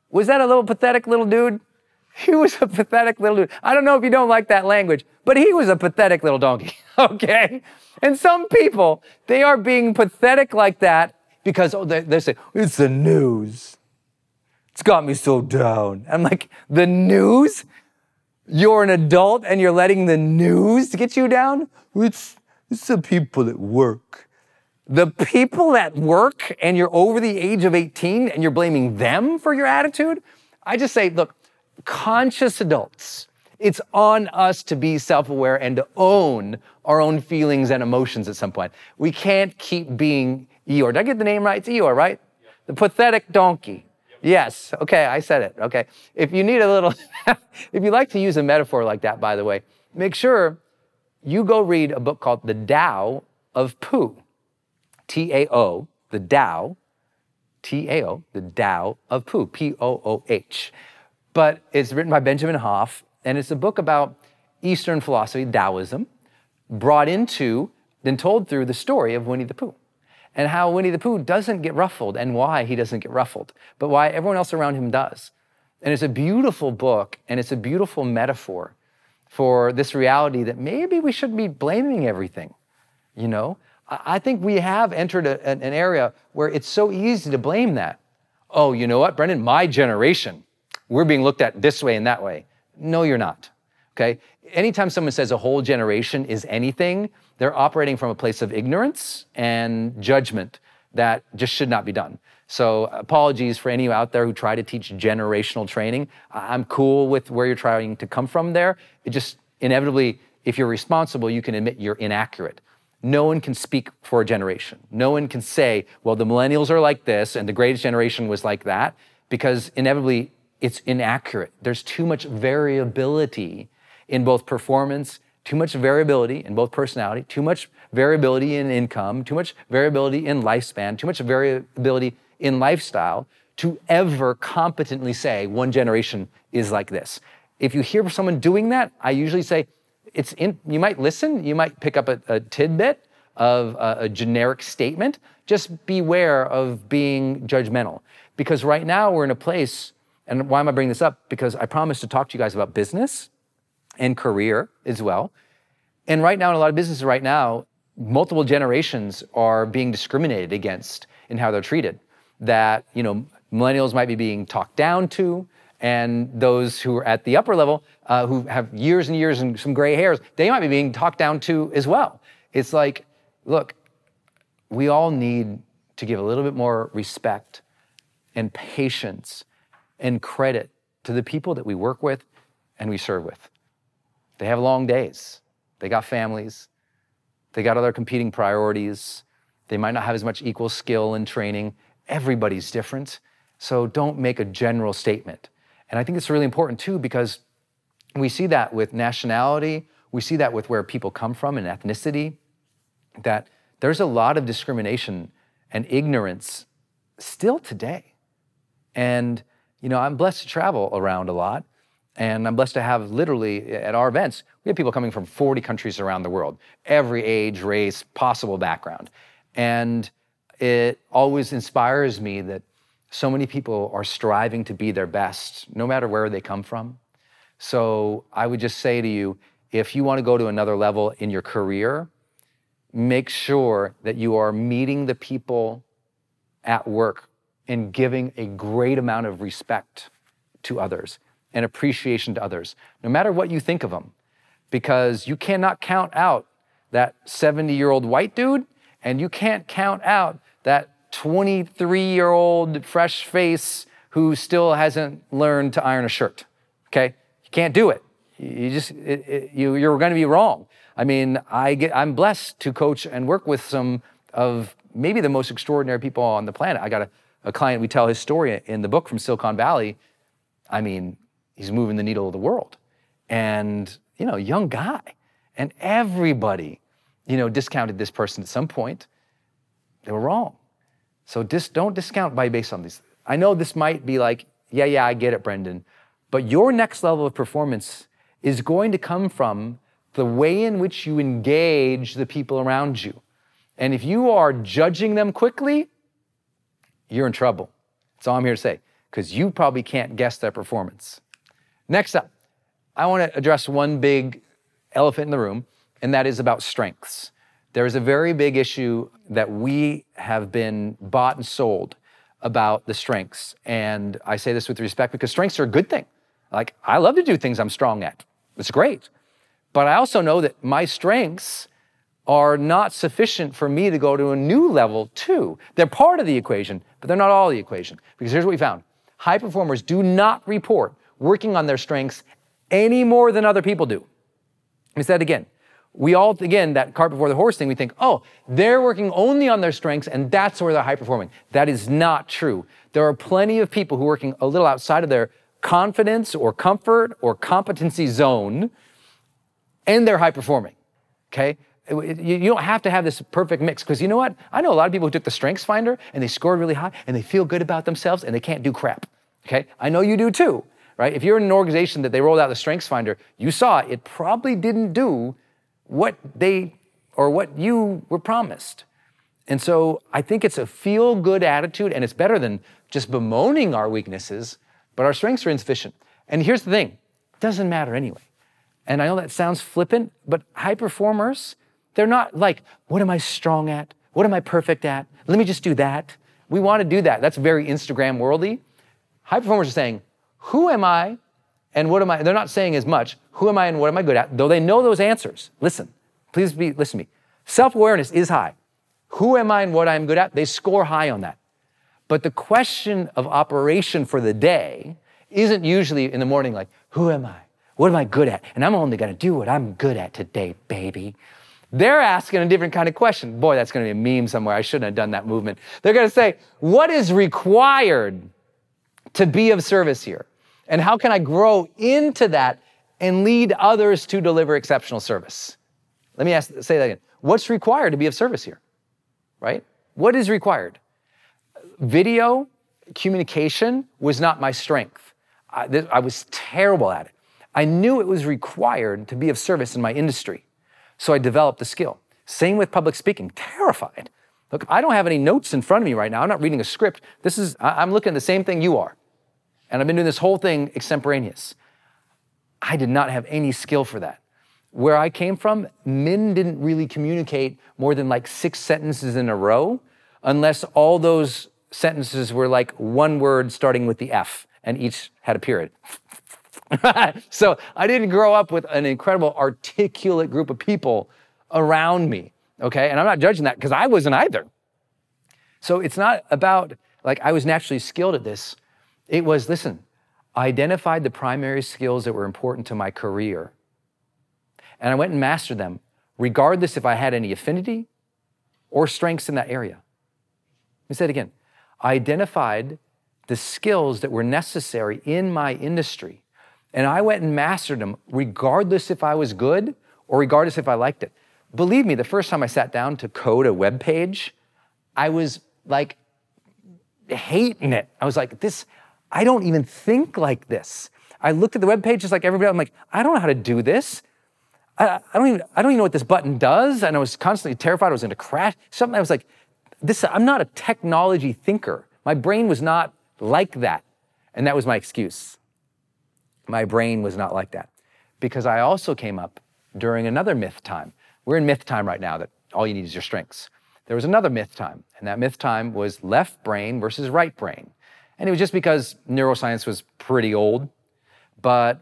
Was that a little pathetic little dude? He was a pathetic little dude. I don't know if you don't like that language, but he was a pathetic little donkey, okay? And some people, they are being pathetic like that because they say, it's the news. It's got me so down. I'm like, the news? You're an adult and you're letting the news get you down? It's the people at work. The people at work, and you're over the age of 18 and you're blaming them for your attitude? I just say, look, conscious adults, it's on us to be self-aware and to own our own feelings and emotions at some point. We can't keep being Eeyore. Did I get the name right? It's Eeyore, right? Yep. The pathetic donkey. Yep. Yes, okay, I said it, okay. If you need a little, if you like to use a metaphor like that, by the way, make sure you go read a book called The Tao of Pooh. T-A-O, the Tao, T-A-O, the Tao of Pooh, P-O-O-H. But it's written by Benjamin Hoff, and it's a book about Eastern philosophy, Taoism, brought into, then told through the story of Winnie the Pooh, and how Winnie the Pooh doesn't get ruffled, and why he doesn't get ruffled, but why everyone else around him does. And it's a beautiful book, and it's a beautiful metaphor for this reality that maybe we shouldn't be blaming everything, you know? I think we have entered an area where it's so easy to blame that. Oh, you know what, Brendon? My generation, we're being looked at this way and that way. No, you're not, okay? Anytime someone says a whole generation is anything, they're operating from a place of ignorance and judgment that just should not be done. So apologies for any of you out there who try to teach generational training. I'm cool with where you're trying to come from there. It just inevitably, if you're responsible, you can admit you're inaccurate. No one can speak for a generation. No one can say, well, the millennials are like this and the greatest generation was like that, because inevitably it's inaccurate. There's too much variability in both performance, too much variability in both personality, too much variability in income, too much variability in lifespan, too much variability in lifestyle to ever competently say one generation is like this. If you hear someone doing that, I usually say, you might listen, you might pick up a tidbit of a generic statement. Just beware of being judgmental. Because right now we're in a place, and why am I bringing this up? Because I promised to talk to you guys about business. and career as well. And right now, in a lot of businesses right now, multiple generations are being discriminated against in how they're treated. That, you know, millennials might be being talked down to, and those who are at the upper level, who have years and years and some gray hairs, they might be being talked down to as well. It's like, look, we all need to give a little bit more respect and patience and credit to the people that we work with and we serve with. They have long days. They got families. They got other competing priorities. They might not have as much equal skill and training. Everybody's different. So don't make a general statement. And I think it's really important too, because we see that with nationality, we see that with where people come from and ethnicity, that there's a lot of discrimination and ignorance still today. And, you know, I'm blessed to travel around a lot, and I'm blessed to have literally at our events, we have people coming from 40 countries around the world, every age, race, possible background. And it always inspires me that so many people are striving to be their best, no matter where they come from. So I would just say to you, if you want to go to another level in your career, make sure that you are meeting the people at work and giving a great amount of respect to others and appreciation to others, no matter what you think of them, because you cannot count out that 70-year-old white dude, and you can't count out that 23-year-old fresh face who still hasn't learned to iron a shirt, okay? You can't do it. You just, you're gonna be wrong. I mean, I'm blessed to coach and work with some of maybe the most extraordinary people on the planet. I got a client, we tell his story in the book, from Silicon Valley. I mean, he's moving the needle of the world. And, you know, young guy. And everybody, you know, discounted this person at some point. They were wrong. So just don't discount based on these. I know this might be like, yeah, I get it, Brendon. But your next level of performance is going to come from the way in which you engage the people around you. And if you are judging them quickly, you're in trouble. That's all I'm here to say, because you probably can't guess their performance. Next up, I want to address one big elephant in the room, and that is about strengths. There is a very big issue that we have been bought and sold about the strengths. And I say this with respect, because strengths are a good thing. Like, I love to do things I'm strong at. It's great. But I also know that my strengths are not sufficient for me to go to a new level too. They're part of the equation, but they're not all the equation. Because here's what we found. High performers do not report working on their strengths any more than other people do. Let me say that again. We all, again, that cart before the horse thing, we think, oh, they're working only on their strengths and that's where they're high performing. That is not true. There are plenty of people who are working a little outside of their confidence or comfort or competency zone, and they're high performing, okay? You don't have to have this perfect mix, because you know what? I know a lot of people who took the StrengthsFinder and they scored really high and they feel good about themselves and they can't do crap, okay? I know you do too, right? If you're in an organization that they rolled out the StrengthsFinder, you saw it probably didn't do what they or what you were promised. And so I think it's a feel-good attitude, and it's better than just bemoaning our weaknesses, but our strengths are insufficient. And here's the thing, it doesn't matter anyway. And I know that sounds flippant, but high performers, they're not like, what am I strong at? What am I perfect at? Let me just do that. We want to do that. That's very Instagram worldly. High performers are saying, who am I and what am I? They're not saying as much, who am I and what am I good at? Though they know those answers. Listen, listen to me. Self-awareness is high. Who am I and what I'm good at? They score high on that. But the question of operation for the day isn't usually in the morning like, who am I? What am I good at? And I'm only gonna do what I'm good at today, baby. They're asking a different kind of question. Boy, that's gonna be a meme somewhere. I shouldn't have done that movement. They're gonna say, what is required to be of service here? And how can I grow into that and lead others to deliver exceptional service? Let me say that again. What's required to be of service here, right? What is required? Video communication was not my strength. I was terrible at it. I knew it was required to be of service in my industry, so I developed the skill. Same with public speaking, terrified. Look, I don't have any notes in front of me right now. I'm not reading a script. I'm looking at the same thing you are. And I've been doing this whole thing extemporaneous. I did not have any skill for that. Where I came from, men didn't really communicate more than like 6 sentences in a row, unless all those sentences were like one word starting with the F, and each had a period. So I didn't grow up with an incredible articulate group of people around me, okay? And I'm not judging that, because I wasn't either. So it's not about, like, I was naturally skilled at this. It was, listen, I identified the primary skills that were important to my career, and I went and mastered them, regardless if I had any affinity or strengths in that area. Let me say it again. I identified the skills that were necessary in my industry, and I went and mastered them, regardless if I was good or regardless if I liked it. Believe me, the first time I sat down to code a web page, I was like hating it. I was like, this, I don't even think like this. I looked at the web page just like everybody else. I'm like, I don't know how to do this. I don't even know what this button does. And I was constantly terrified I was going to crash. Something I was like, this, I'm not a technology thinker. My brain was not like that. And that was my excuse. My brain was not like that. Because I also came up during another myth time. We're in myth time right now, that all you need is your strengths. There was another myth time, and that myth time was left brain versus right brain. And it was just because neuroscience was pretty old, but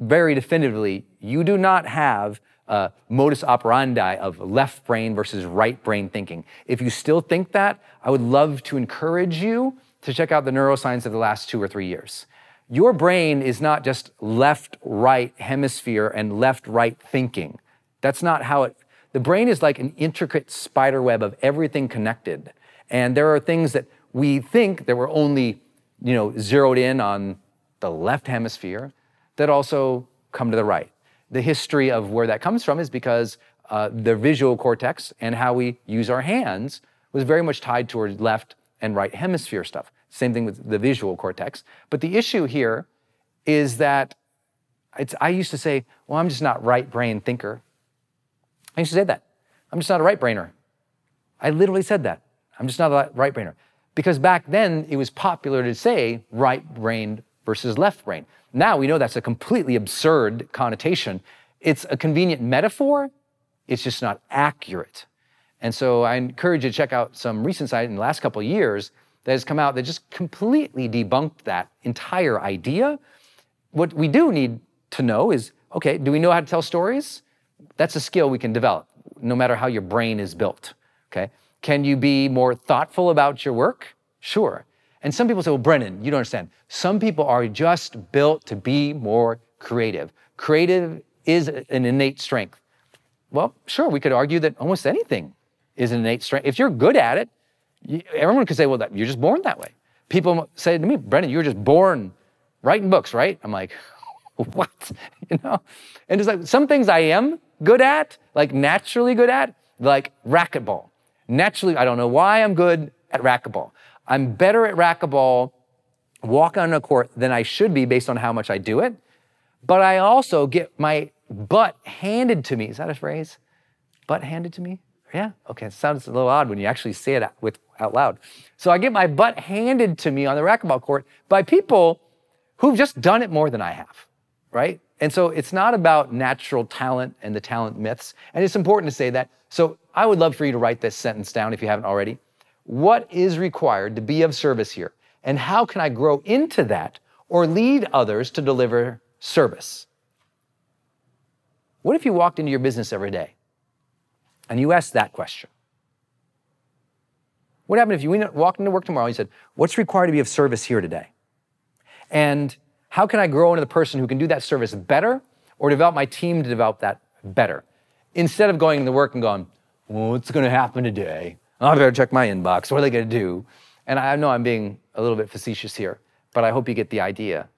very definitively, you do not have a modus operandi of left brain versus right brain thinking. If you still think that, I would love to encourage you to check out the neuroscience of the last 2 or 3 years. Your brain is not just left-right hemisphere and left-right thinking. That's not how it, the brain is like an intricate spider web of everything connected. And there are things that we think that we're only, zeroed in on the left hemisphere that also come to the right. The history of where that comes from is because the visual cortex and how we use our hands was very much tied towards left and right hemisphere stuff. Same thing with the visual cortex. But the issue here is that I used to say, well, I'm just not right brain thinker. I used to say that. I'm just not a right brainer. I literally said that. I'm just not a right brainer. Because back then it was popular to say right brain versus left brain. Now we know that's a completely absurd connotation. It's a convenient metaphor. It's just not accurate. And so I encourage you to check out some recent science in the last couple of years that has come out that just completely debunked that entire idea. What we do need to know is, okay, do we know how to tell stories? That's a skill we can develop, no matter how your brain is built, okay? Can you be more thoughtful about your work? Sure. And some people say, well, Brendon, you don't understand. Some people are just built to be more creative. Creative is an innate strength. Well, sure, we could argue that almost anything is an innate strength. If you're good at it, everyone could say, well, you're just born that way. People say to me, Brendon, you were just born writing books, right? I'm like, what? And it's like some things I am good at, like naturally good at, like racquetball. Naturally, I don't know why I'm good at racquetball. I'm better at racquetball walking on a court than I should be based on how much I do it. But I also get my butt handed to me. Is that a phrase? Butt handed to me? Yeah, okay, it sounds a little odd when you actually say it out loud. So I get my butt handed to me on the racquetball court by people who've just done it more than I have, right? And so it's not about natural talent and the talent myths. And it's important to say that. So I would love for you to write this sentence down if you haven't already. What is required to be of service here? And how can I grow into that or lead others to deliver service? What if you walked into your business every day and you asked that question? What happened if you walked into work tomorrow and you said, what's required to be of service here today? And how can I grow into the person who can do that service better or develop my team to develop that better? Instead of going into work and going, well, what's going to happen today? I better check my inbox. What are they going to do? And I know I'm being a little bit facetious here, but I hope you get the idea.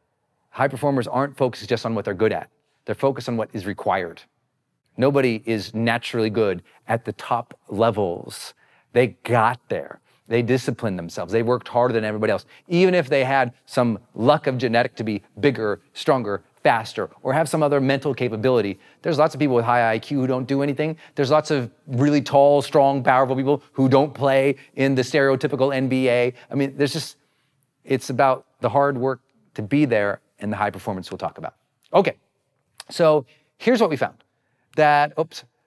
High performers aren't focused just on what they're good at. They're focused on what is required. Nobody is naturally good at the top levels. They got there. They disciplined themselves. They worked harder than everybody else. Even if they had some luck of genetic to be bigger, stronger, faster, or have some other mental capability. There's lots of people with high IQ who don't do anything. There's lots of really tall, strong, powerful people who don't play in the stereotypical NBA. I mean, it's about the hard work to be there and the high performance we'll talk about. Okay, So here's what we found.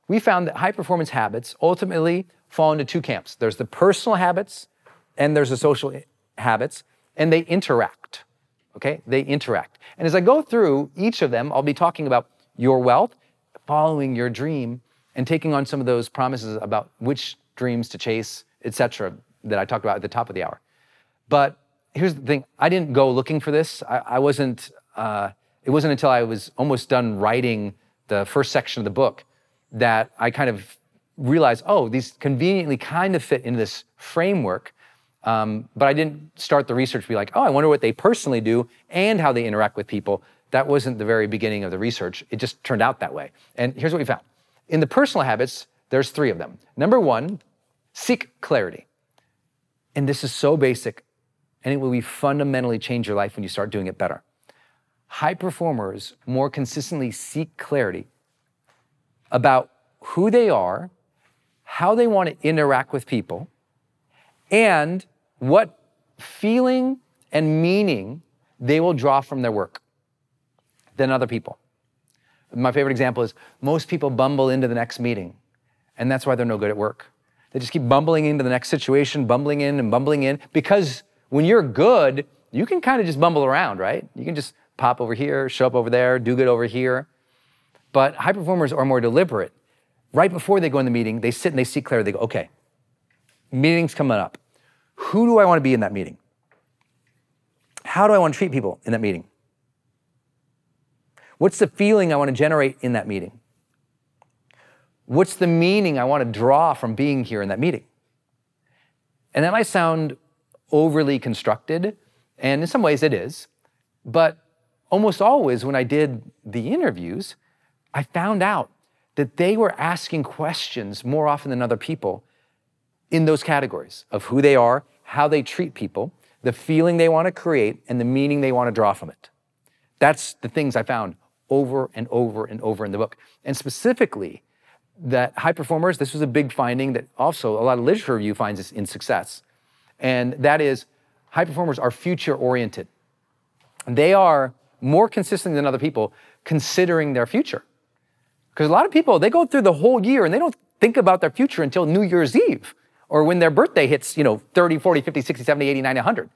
We found that high performance habits ultimately fall into two camps. There's the personal habits and there's the social habits, and they interact, okay? They interact. And as I go through each of them, I'll be talking about your wealth, following your dream, and taking on some of those promises about which dreams to chase, etc., that I talked about at the top of the hour. But here's the thing, I didn't go looking for this. It wasn't until I was almost done writing the first section of the book that I kind of realized, oh, these conveniently kind of fit into this framework, but I didn't start the research to be like, oh, I wonder what they personally do and how they interact with people. That wasn't the very beginning of the research. It just turned out that way. And here's what we found. In the personal habits, there's three of them. Number one, seek clarity. And this is so basic, and it will fundamentally change your life when you start doing it better. High performers more consistently seek clarity about who they are, how they want to interact with people, and what feeling and meaning they will draw from their work than other people. My favorite example is most people bumble into the next meeting, and that's why they're no good at work. They just keep bumbling into the next situation, bumbling in, because when you're good, you can kind of just bumble around, right? You can just pop over here, show up over there, do good over here. But high performers are more deliberate. Right before they go in the meeting, they sit and they see clearly. They go, okay, meeting's coming up. Who do I want to be in that meeting? How do I want to treat people in that meeting? What's the feeling I want to generate in that meeting? What's the meaning I want to draw from being here in that meeting? And that might sound overly constructed, and in some ways it is, but almost always when I did the interviews, I found out that they were asking questions more often than other people in those categories of who they are, how they treat people, the feeling they want to create, and the meaning they want to draw from it. That's the things I found over and over and over in the book. And specifically, that high performers, this was a big finding that also a lot of literature review finds this in Success. And that is, high performers are future-oriented. They are more consistently than other people, considering their future. Because a lot of people, they go through the whole year and they don't think about their future until New Year's Eve, or when their birthday hits, 30, 40, 50, 60, 70, 80, 90, 100.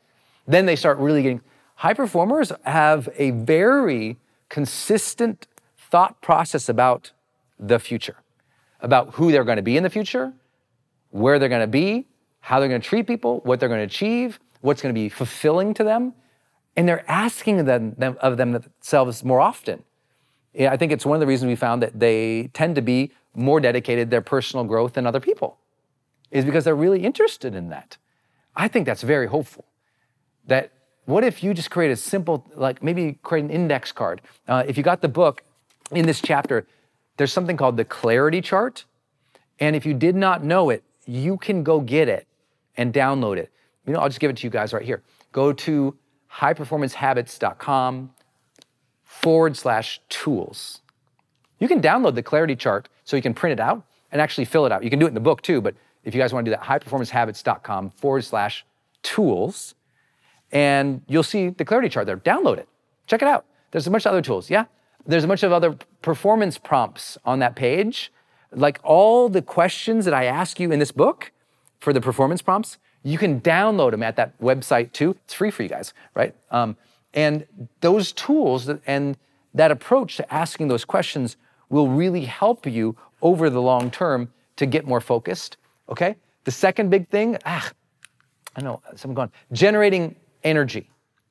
Then they start really getting... High performers have a very consistent thought process about the future, about who they're going to be in the future, where they're going to be, how they're going to treat people, what they're going to achieve, what's going to be fulfilling to them. And they're asking themselves more often. I think it's one of the reasons we found that they tend to be more dedicated to their personal growth than other people, is because they're really interested in that. I think that's very hopeful. That what if you just create a simple, like maybe create an index card? If you got the book, in this chapter, there's something called the clarity chart. And if you did not know it, you can go get it and download it. I'll just give it to you guys right here. Go to highperformancehabits.com /tools. You can download the clarity chart so you can print it out and actually fill it out. You can do it in the book too, but if you guys want to do that, highperformancehabits.com /tools, and you'll see the clarity chart there. Download it. Check it out. There's a bunch of other tools, yeah? There's a bunch of other performance prompts on that page. Like all the questions that I ask you in this book for the performance prompts, you can download them at that website too. It's free for you guys, right? And those tools and that approach to asking those questions will really help you over the long term to get more focused, okay? The second big thing, generating energy,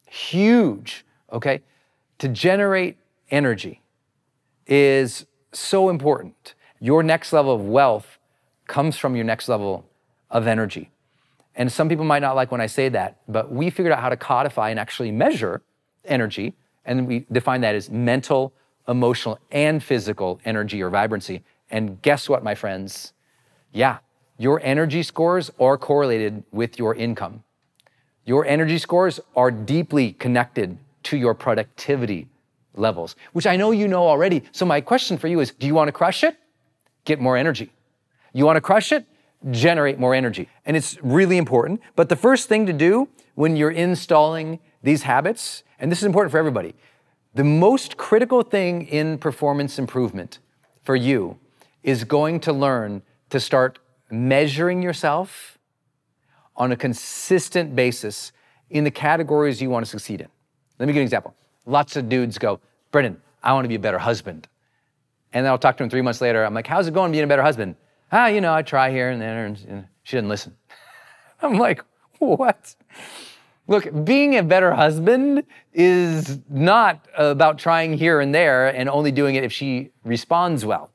huge, okay? To generate energy is so important. Your next level of wealth comes from your next level of energy. And some people might not like when I say that, but we figured out how to codify and actually measure energy, and we define that as mental, emotional, and physical energy or vibrancy. And guess what, my friends? Yeah, your energy scores are correlated with your income. Your energy scores are deeply connected to your productivity levels, which I know you know already. So my question for you is, do you want to crush it? Get more energy. You want to crush it? Generate more energy. And it's really important. But the first thing to do when you're installing these habits, and this is important for everybody, The most critical thing in performance improvement for you is going to learn to start measuring yourself on a consistent basis in the categories you want to succeed in. Let me give you an example. Lots of dudes go, Brendon, I want to be a better husband. And then I'll talk to him 3 months later. I'm like, how's it going being a better husband? I try here and there, and she didn't listen. I'm like, what? Look, being a better husband is not about trying here and there and only doing it if she responds well.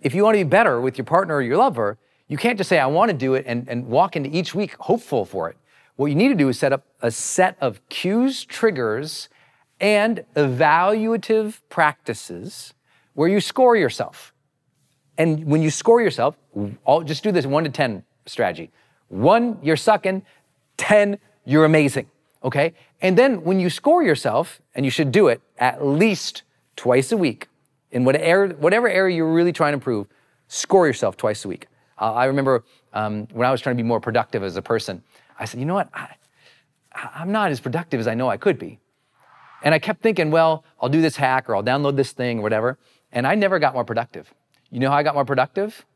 If you want to be better with your partner or your lover, you can't just say, I want to do it, and walk into each week hopeful for it. What you need to do is set up a set of cues, triggers, and evaluative practices where you score yourself. And when you score yourself, just do this 1 to 10 strategy. 1, you're sucking. 10, you're amazing, okay? And then when you score yourself, and you should do it at least twice a week, in whatever area you're really trying to improve, score yourself twice a week. I remember when I was trying to be more productive as a person, I said, you know what, I'm not as productive as I know I could be. And I kept thinking, well, I'll do this hack, or I'll download this thing, or whatever, and I never got more productive. You know how I got more productive?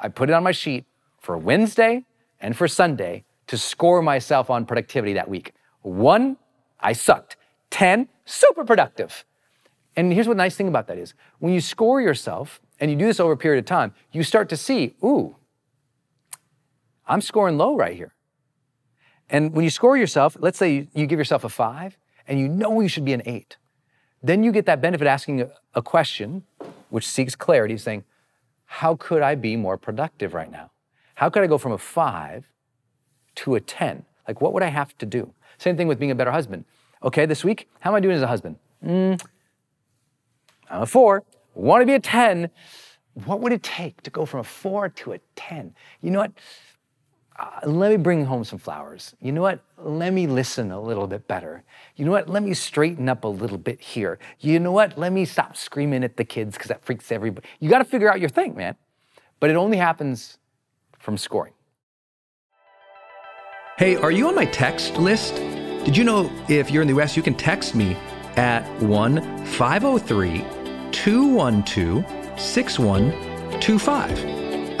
I put it on my sheet for Wednesday and for Sunday, to score myself on productivity that week. 1, I sucked. 10, super productive. And here's what the nice thing about that is. When you score yourself, and you do this over a period of time, you start to see, ooh, I'm scoring low right here. And when you score yourself, let's say you give yourself a 5, and you know you should be an 8. Then you get that benefit asking a question, which seeks clarity, saying, how could I be more productive right now? How could I go from a 5 to a 10, like what would I have to do? Same thing with being a better husband. Okay, this week, how am I doing as a husband? I'm a 4, want to be a 10. What would it take to go from a 4 to a 10? You know what, let me bring home some flowers. You know what, let me listen a little bit better. You know what, let me straighten up a little bit here. You know what, let me stop screaming at the kids because that freaks everybody. You got to figure out your thing, man. But it only happens from scoring. Hey, are you on my text list? Did you know if you're in the US, you can text me at 1-503-212-6125.